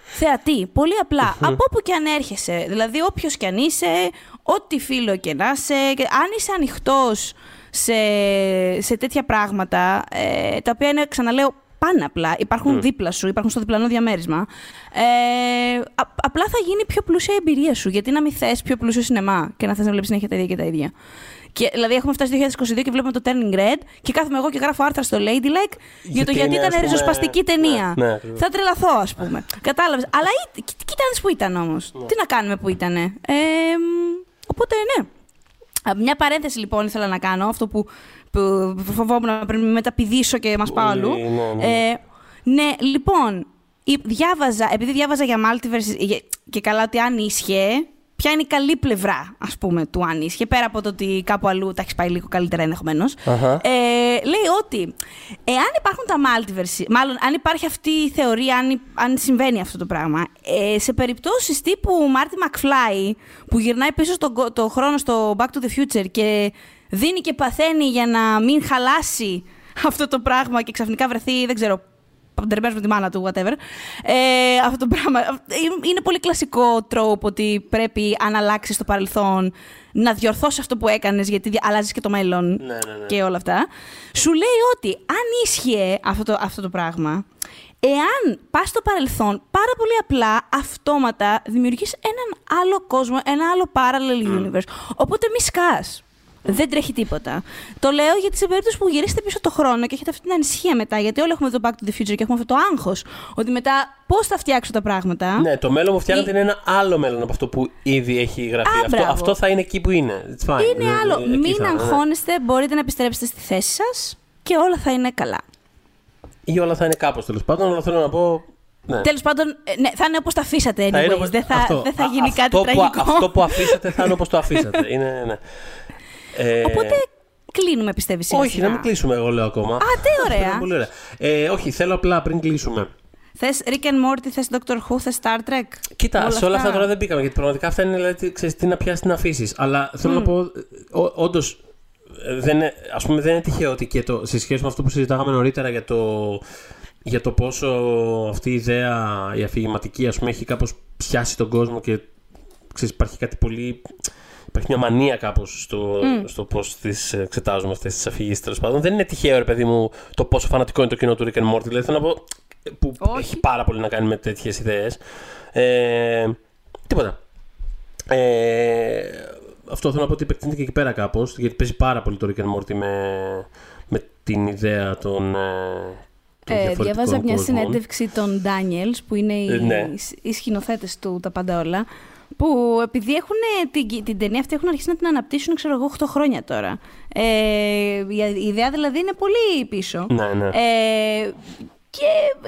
θεατή, πολύ απλά, από όπου και αν έρχεσαι, δηλαδή όποιος και αν είσαι, ό,τι φίλο και να είσαι, αν είσαι ανοιχτός σε τέτοια πράγματα, τα οποία είναι, ξαναλέω, πάνε απλά, υπάρχουν δίπλα σου, υπάρχουν στο διπλανό διαμέρισμα, απλά θα γίνει πιο πλούσια η εμπειρία σου, γιατί να μην θες πιο πλούσιο σινεμά και να θες να βλέπεις συνέχεια τα ίδια και τα ίδια. Και, δηλαδή, έχουμε φτάσει το 2022 και βλέπουμε το Turning Red και κάθομαι εγώ και γράφω άρθρα στο Ladylike για το γιατί ήταν ριζοσπαστική ταινία. Ναι. Θα τρελαθώ, ας πούμε. Κατάλαβες. Αλλά κοίτα που ήταν όμως. Τι να κάνουμε που ήταν. Οπότε, ναι. Μια παρένθεση λοιπόν ήθελα να κάνω, αυτό που φοβόμουν να πρέπει να μεταπηδήσω και μας πάω αλλού. Ναι, λοιπόν, επειδή διάβαζα για Multiverse και καλά ότι αν ίσχυε. Ποια είναι η καλή πλευρά, ας πούμε, του Αν ίσχυε, πέρα από το ότι κάπου αλλού τα έχει πάει λίγο καλύτερα ενδεχομένως. Λέει ότι εάν υπάρχουν τα multiverse, μάλλον αν υπάρχει αυτή η θεωρία, αν συμβαίνει αυτό το πράγμα, σε περιπτώσεις τύπου Μάρτι Μακφλάι που γυρνάει πίσω το χρόνο στο Back to the Future και δίνει και παθαίνει για να μην χαλάσει αυτό το πράγμα και ξαφνικά βρεθεί, δεν ξέρω, παντρεμένος με τη μάνα του, whatever. Αυτό το πράγμα είναι πολύ κλασικό τρόπο, ότι πρέπει αν αλλάξεις το παρελθόν να διορθώσεις αυτό που έκανες, γιατί αλλάζεις και το μέλλον, ναι. Και όλα αυτά. Σου λέει ότι αν ίσχυε αυτό το πράγμα, εάν πας στο παρελθόν, πάρα πολύ απλά, αυτόματα δημιουργείς έναν άλλο κόσμο, ένα άλλο parallel universe. Οπότε μη σκάς. Δεν τρέχει τίποτα. Το λέω γιατί σε περίπτωση που γυρίσετε πίσω το χρόνο και έχετε αυτή την ανησυχία μετά, γιατί όλοι έχουμε το Back to the Future και έχουμε αυτό το άγχος, ότι μετά πώς θα φτιάξω τα πράγματα. Ναι, το μέλλον που φτιάχνετε είναι ένα άλλο μέλλον από αυτό που ήδη έχει γραφτεί. Αυτό θα είναι εκεί που είναι. It's fine. Είναι άλλο. Μην αγχώνεστε, μπορείτε να επιστρέψετε στη θέση σας και όλα θα είναι καλά. Ή όλα θα είναι κάπως, τέλος πάντων, αλλά θέλω να πω. Ναι. Τέλος πάντων, ναι, θα είναι όπως το αφήσατε. Anyways. Δεν θα γίνει κάτι τραγικό. Αυτό που αφήσατε θα είναι όπως το αφήσατε. Ναι. Οπότε κλείνουμε, πιστεύεις? Όχι, να μην κλείσουμε, εγώ λέω ακόμα. Α, τι ωραία. Όχι, θέλω απλά πριν κλείσουμε Θες Rick and Morty, θες Doctor Who, θες Star Trek. Κοίτα, όλα σε όλα αυτά τώρα δεν μπήκαμε, γιατί πραγματικά αυτά είναι, δηλαδή, ξέρεις, τι να πιάσεις, τι να αφήσεις. Αλλά θέλω να πω, όντως, ας πούμε, δεν είναι τυχαίο ότι και σε σχέση με αυτό που συζητάγαμε νωρίτερα για το πόσο αυτή η ιδέα, η αφηγηματική, ας πούμε, έχει κάπως πιάσει τον κόσμο και, ξέρεις, υπάρχει κάτι πολύ... Υπάρχει μια μανία κάπως στο πώς τις εξετάζουμε αυτές τις αφηγήσεις, τέλος πάντων. Δεν είναι τυχαίο, ρε παιδί μου, το πόσο φανατικό είναι το κοινό του Rick and Morty. Δηλαδή, θέλω να πω, που έχει πάρα πολύ να κάνει με τέτοιες ιδέες. Τίποτα. Αυτό θέλω να πω ότι επεκτείνεται και εκεί πέρα κάπως, γιατί παίζει πάρα πολύ το Rick and Morty με την ιδέα των... διαβάζα μια συνέντευξη των Daniels, που είναι οι σκηνοθέτες του Τα Πάντα Όλα, που επειδή έχουν την ταινία αυτή έχουν αρχίσει να την αναπτύσσουν, ξέρω εγώ, 8 χρόνια τώρα. Η ιδέα δηλαδή είναι πολύ πίσω. Ναι. Και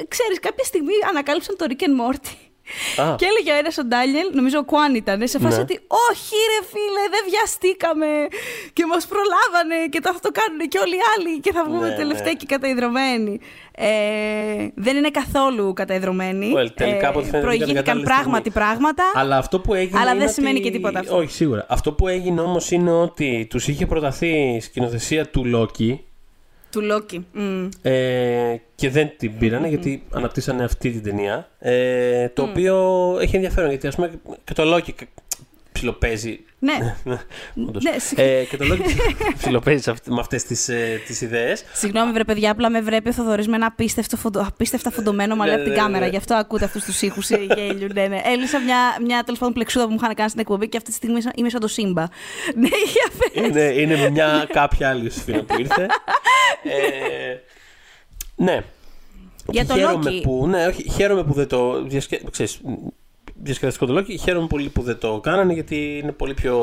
ξέρεις, κάποια στιγμή ανακάλυψαν το Rick and Morty. Και έλεγε ο ένας ο Ντάνιελ, νομίζω ο Κουάν ήταν, σε φάση ότι όχι ρε φίλε, δεν βιαστήκαμε και μας προλάβανε και θα το κάνουν και όλοι οι άλλοι και θα βγούμε τελευταίοι και καταϊδρωμένοι. Δεν είναι καθόλου καταϊδρωμένοι. Προηγήθηκαν πράγματα. Αλλά αυτό που έγινε. Αλλά δεν σημαίνει και τίποτα αυτό. Όχι, σίγουρα. Αυτό που έγινε όμως είναι ότι τους είχε προταθεί η σκηνοθεσία του Λόκι. Και δεν την πήρανε γιατί αναπτύσσανε αυτή την ταινία. Το οποίο έχει ενδιαφέρον γιατί, ας πούμε, και το Loki ψιλοπαίζει. Και το Loki ψιλοπαίζει με αυτές τις ιδέες. Συγγνώμη, βρε παιδιά, απλά με βρέπει ο Θοδωρής με ένα απίστευτα φοντωμένο μαλλί από την κάμερα. Γι' αυτό ακούτε αυτούς τους ήχους γέλιου. Έλυσα μια τέλος πάντων πλεξούδα που μου είχαν κάνει στην εκπομπή και αυτή τη στιγμή είμαι σαν το Σύμπα. Είναι μια κάποια άλλη σφήνα που ήρθε. Ναι. Για το Loki. Χαίρομαι που δεν το. Ξέρεις, διασκεδαστικό το Loki. Χαίρομαι πολύ που δεν το κάνανε γιατί είναι πολύ πιο.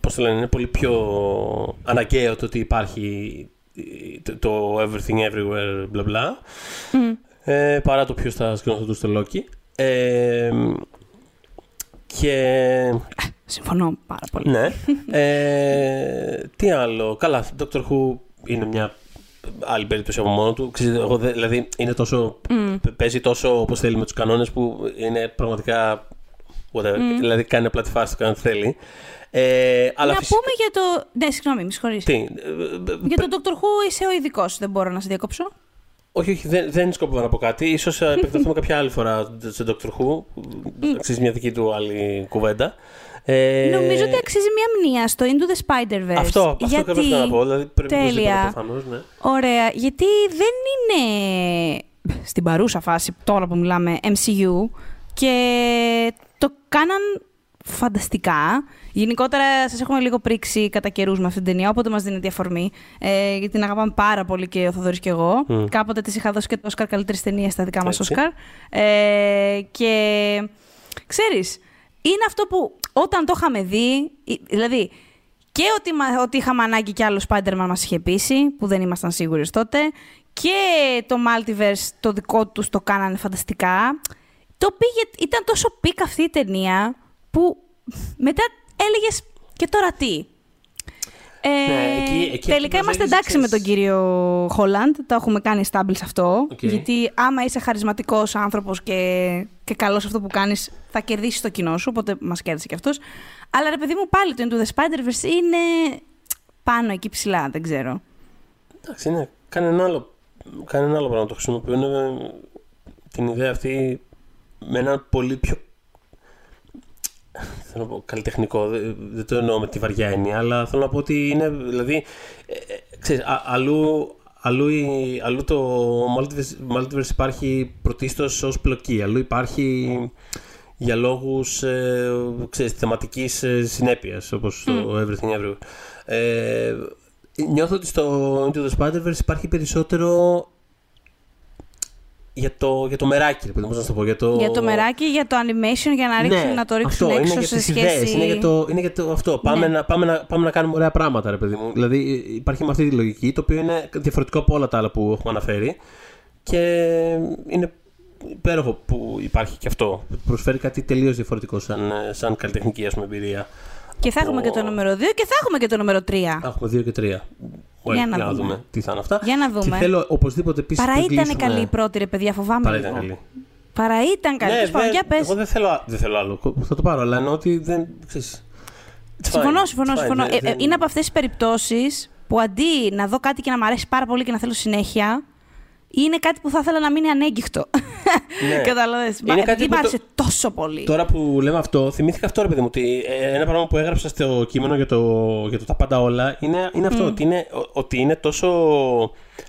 Πώς το λένε, είναι πολύ πιο αναγκαίο το ότι υπάρχει το Everything Everywhere bla bla. Παρά το ποιος θα σκηνοθετούσε το Loki. Και. Συμφωνώ πάρα πολύ. Ναι. Τι άλλο. Καλά, Doctor Who είναι μια άλλη περίπτωση από μόνο του. Δηλαδή, είναι τόσο, παίζει τόσο όπως θέλει με τους κανόνες που είναι πραγματικά. Δηλαδή, κάνει απλά τη φάση του, κάνει ό,τι θέλει. Αλλά να πούμε για το. Ναι, συγγνώμη, με συγχωρείς. Για τον Doctor Who είσαι ο ειδικός, δεν μπορώ να σε διακόψω. Όχι, δεν σκοπεύω να πω κάτι. Ίσως επεκταθούμε κάποια άλλη φορά σε Doctor Who. Αξίζει μια δική του άλλη κουβέντα. Νομίζω ότι αξίζει μια μνήμα στο Into the Spider-Verse. Αυτό καθώς θέλω να πω, δηλαδή πρέπει να ζητάμε προφανώς, ναι. Ωραία, γιατί δεν είναι στην παρούσα φάση, τώρα που μιλάμε, MCU και το κάναν φανταστικά. Γενικότερα σας έχουμε λίγο πρίξει κατά καιρούς με αυτήν την ταινία, όποτε μας δίνεται αφορμή, γιατί την αγαπάμε πάρα πολύ και ο Θοδωρής και εγώ. Κάποτε της είχα δώσει και το Oscar καλύτερης ταινίας στα δικά μας Oscar. Και ξέρεις, είναι αυτό που όταν το είχαμε δει, δηλαδή και ότι είχαμε ανάγκη κι άλλο Spider-Man μας είχε πείσει, που δεν ήμασταν σίγουροι τότε, και το Multiverse το δικό τους το κάνανε φανταστικά. Ήταν τόσο πικ αυτή η ταινία που μετά έλεγες και τώρα τι. Τελικά είμαστε εντάξει με τον κύριο Χόλαντ. Το έχουμε κάνει stable σε αυτό. Γιατί άμα είσαι χαρισματικός άνθρωπος και καλός αυτό που κάνεις, θα κερδίσεις το κοινό σου. Οπότε μας κέρδισε κι αυτός. Αλλά ρε παιδί μου, πάλι το Into the Spider-Verse είναι πάνω εκεί ψηλά. Δεν ξέρω. Εντάξει, ναι. Κάνει ένα άλλο πράγμα. Το χρησιμοποιούν την ιδέα αυτή με ένα πολύ πιο. Θέλω να πω καλλιτεχνικό, δεν το εννοώ με τη βαριά έννοια, αλλά θέλω να πω ότι είναι, δηλαδή, ξέρεις, αλλού το Multiverse υπάρχει πρωτίστως ως πλοκή, αλλού υπάρχει για λόγους, ξέρεις, θεματικής συνέπειας, όπως το Everything Everywhere. Νιώθω ότι στο Into the Spider-Verse υπάρχει περισσότερο για το μεράκι, πώς να το πω. Για το μεράκι, για το animation, για να ρίξουν, να το ρίξουν αυτό, έξω είναι σε σχέση. Είναι για το αυτό. Ναι. Πάμε να κάνουμε ωραία πράγματα, ρε παιδί μου. Δηλαδή υπάρχει με αυτή τη λογική, το οποίο είναι διαφορετικό από όλα τα άλλα που έχουμε αναφέρει. Και είναι υπέροχο που υπάρχει και αυτό. Προσφέρει κάτι τελείως διαφορετικό σαν καλλιτεχνική, ας πούμε, εμπειρία. Και θα έχουμε και το νούμερο 2 και θα έχουμε και το νούμερο 3. Έχουμε 2 και 3. Για να δούμε τι θα είναι αυτά. Για να δούμε. Και θέλω οπωσδήποτε επίσης. Παρά ήταν καλή η πρώτη, ρε παιδιά, φοβάμαι. Παρά ήταν καλή. Εγώ δεν θέλω άλλο. Θα το πάρω, αλλά εννοώ ότι δεν. Συμφωνώ. Είναι από αυτές τις περιπτώσεις που αντί να δω κάτι και να μ' αρέσει πάρα πολύ και να θέλω συνέχεια, είναι κάτι που θα ήθελα να μείνει ανέγκυχτο. Ναι. Καταλαβαίνεις. Επειδή μ' άρεσε τόσο πολύ. Τώρα που λέμε αυτό, θυμήθηκα αυτό, ρε παιδί μου, ότι ένα πράγμα που έγραψα στο κείμενο για το τα πάντα όλα είναι αυτό. Ότι είναι τόσο,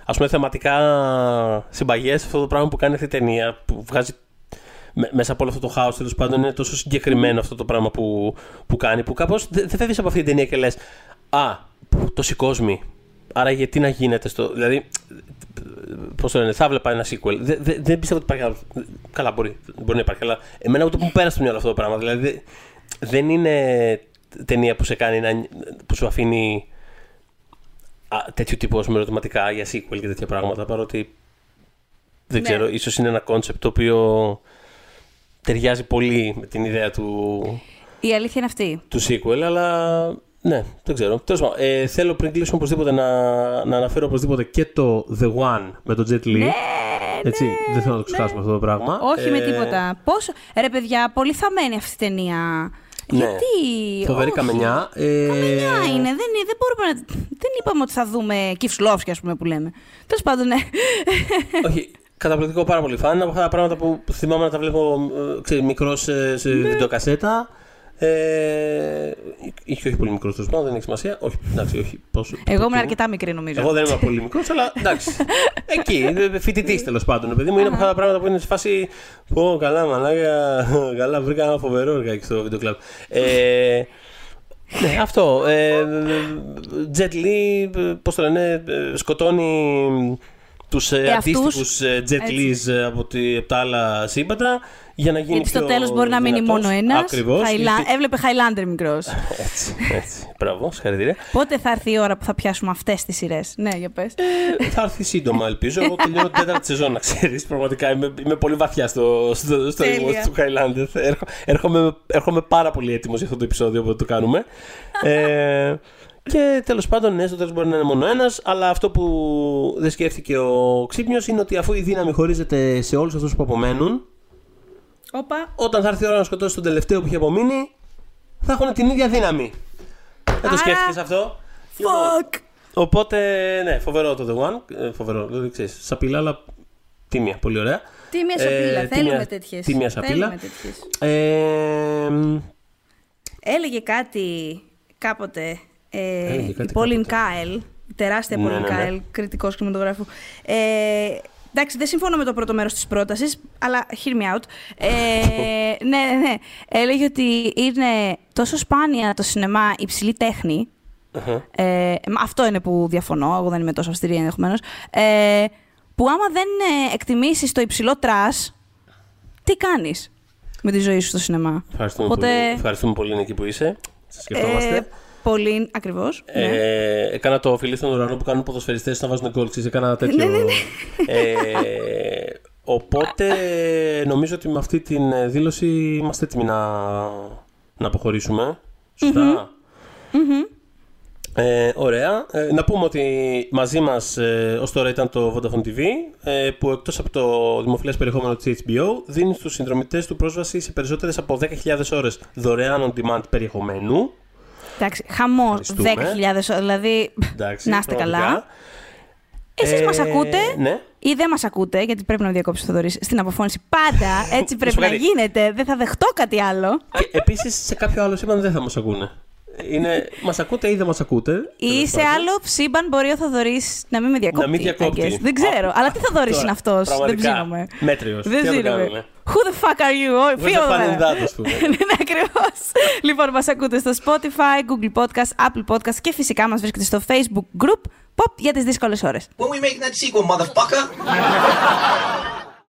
ας πούμε, θεματικά συμπαγές αυτό το πράγμα που κάνει αυτή η ταινία, που βγάζει μέσα από όλο αυτό το χάος, τέλος πάντων, είναι τόσο συγκεκριμένο αυτό το πράγμα που κάνει, που κάπως δεν φεύγεις από αυτή την ταινία και λες «Α, το σηκώσμι, άρα γιατί να γίνεται στο...» Δηλαδή, πώς το λένε, θα βλέπα ένα sequel. Δεν πιστεύω ότι υπάρχει... Καλά, μπορεί να υπάρχει, αλλά εμένα ούτε μου πέρασε το μυαλό αυτό το πράγμα. Δηλαδή, δεν είναι ταινία που σε κάνει που σου αφήνει τέτοιου τύπου με ερωτηματικά για sequel και τέτοια πράγματα, παρότι δεν ξέρω, ίσως είναι ένα κόνσεπτ το οποίο... ταιριάζει πολύ με την ιδέα του. Η αλήθεια είναι αυτή. Του sequel, αλλά. Ναι, δεν ξέρω. Τέλος πάντων, θέλω πριν κλείσουμε οπωσδήποτε να αναφέρω οπωσδήποτε και το The One με τον Jet Li. Ναι, έτσι, ναι, δεν θέλω να το ξεχάσουμε αυτό το πράγμα. Όχι με τίποτα. Πόσο. Ρε παιδιά, πολύ θαμένη αυτή η ταινία. Ναι. Γιατί. Φοβερή καμενιά. Καμενιά είναι. Δεν μπορούμε να. Δεν είπαμε ότι θα δούμε Κιφσλόφσκι, ας πούμε, που λέμε. Τέλος πάντων, ναι. Όχι. Καταπληκτικό, πάρα πολύ φαν. Από αυτά τα πράγματα που θυμάμαι να τα βλέπω μικρός σε βιντεοκασέτα. Ή και όχι πολύ μικρός, τέλος πάντων, δεν έχει σημασία. Όχι, εντάξει, όχι. Εγώ ήμουν αρκετά μικρή, νομίζω. Εγώ δεν ήμουν πολύ μικρός, αλλά εντάξει. Εκεί, φοιτητής τέλος πάντων. Παιδί μου, είναι από αυτά τα πράγματα που είναι σε φάση. Πω, καλά, μαλάκα. Καλά, βρήκα ένα φοβερό εργάκι στο βιντεοκλαμπ. Ναι, αυτό. Jet Li, πώς το λένε, σκοτώνει τους αντίστοιχους Jet Li's από τα άλλα σύμπαντρα για να γίνει. Γιατί στο τέλος μπορεί να μείνει μόνο ένας. Ακριβώς. Έβλεπε Highlander μικρός. Έτσι. Μπράβο, συγχαρητήρια. Πότε θα έρθει η ώρα που θα πιάσουμε αυτές τις σειρές? Ναι, για πες. Θα έρθει σύντομα, ελπίζω. Εγώ τελειώνω την τέταρτη σεζόν, να ξέρεις. Πραγματικά είμαι πολύ βαθιά στο emoji του Highlander. Έρχομαι πάρα πολύ έτοιμος για αυτό το επεισόδιο που το κάνουμε. Και τέλος πάντων, ναι, στο τέλος μπορεί να είναι μόνο ένας, αλλά αυτό που δεν σκέφτηκε ο Ξύπνιος είναι ότι αφού η δύναμη χωρίζεται σε όλους αυτούς που απομένουν, όταν θα έρθει η ώρα να σκοτώσει τον τελευταίο που είχε απομείνει, θα έχουν την ίδια δύναμη. Δεν το σκέφτηκες αυτό. Fuck! Οπότε, ναι, φοβερό το The One. Φοβερό, δεν ξέρεις, σαπίλα, αλλά τίμια, πολύ ωραία. Τίμια σαπίλα, θέλουμε τέτοιες. Τίμια σαπίλα. Έλεγε κάτι κάποτε. Η Pauline Kael, τεράστια Pauline Kael, κριτικός κινηματογράφου. Εντάξει, δεν συμφωνώ με το πρώτο μέρος της πρότασης, αλλά hear me out. Ναι. Έλεγε ότι είναι τόσο σπάνια το σινεμά υψηλή τέχνη. Αυτό είναι που διαφωνώ. Εγώ δεν είμαι τόσο αυστηρή ενδεχομένως. Που άμα δεν εκτιμήσεις το υψηλό τρας, τι κάνεις με τη ζωή σου στο σινεμά? Ευχαριστούμε πολύ, Νίκη, που είσαι. Σας σκεφτόμαστε. Πολύ, ακριβώς. Ναι. Έκανα το φιλί στον ουρανό που κάνουν ποδοσφαιριστές να βάζουν γκολ. Έκανα τέτοιο. Ναι. Οπότε νομίζω ότι με αυτή την δήλωση είμαστε έτοιμοι να αποχωρήσουμε. Σωστά. Ωραία. Να πούμε ότι μαζί μας ως τώρα ήταν το Vodafone TV, που εκτός από το δημοφιλές περιεχόμενο της HBO δίνει στους συνδρομητές του πρόσβαση σε περισσότερες από 10.000 ώρες δωρεάν on-demand περιεχομένου. Εντάξει, χαμός 10.000, δηλαδή. Εντάξει, να είστε καλά. Εσείς μας ακούτε ή δεν μας ακούτε, γιατί πρέπει να διακόψει ο Θεοδωρής στην αποφώνηση πάντα. Έτσι πρέπει να γίνεται. Δεν θα δεχτώ κάτι άλλο. Επίσης, σε κάποιο άλλο σύμπαν δεν θα μας ακούνε. Μας ακούτε ή δεν μας ακούτε. Ή σε άλλο σύμπαν μπορεί ο Θεοδωρής να μην με διακόπτει. Δεν ξέρω, αλλά τι Θεοδωρής είναι αυτός. Δεν ψήνομαι. Μέτριος. Who the fuck are you? Φίλο μου. Ναι, ακριβώς. Λοιπόν, μας ακούτε στο Spotify, Google Podcast, Apple Podcast και φυσικά μας βρίσκεται στο Facebook Group Pop για τις δύσκολες ώρες. When we make that sequel, motherfucker!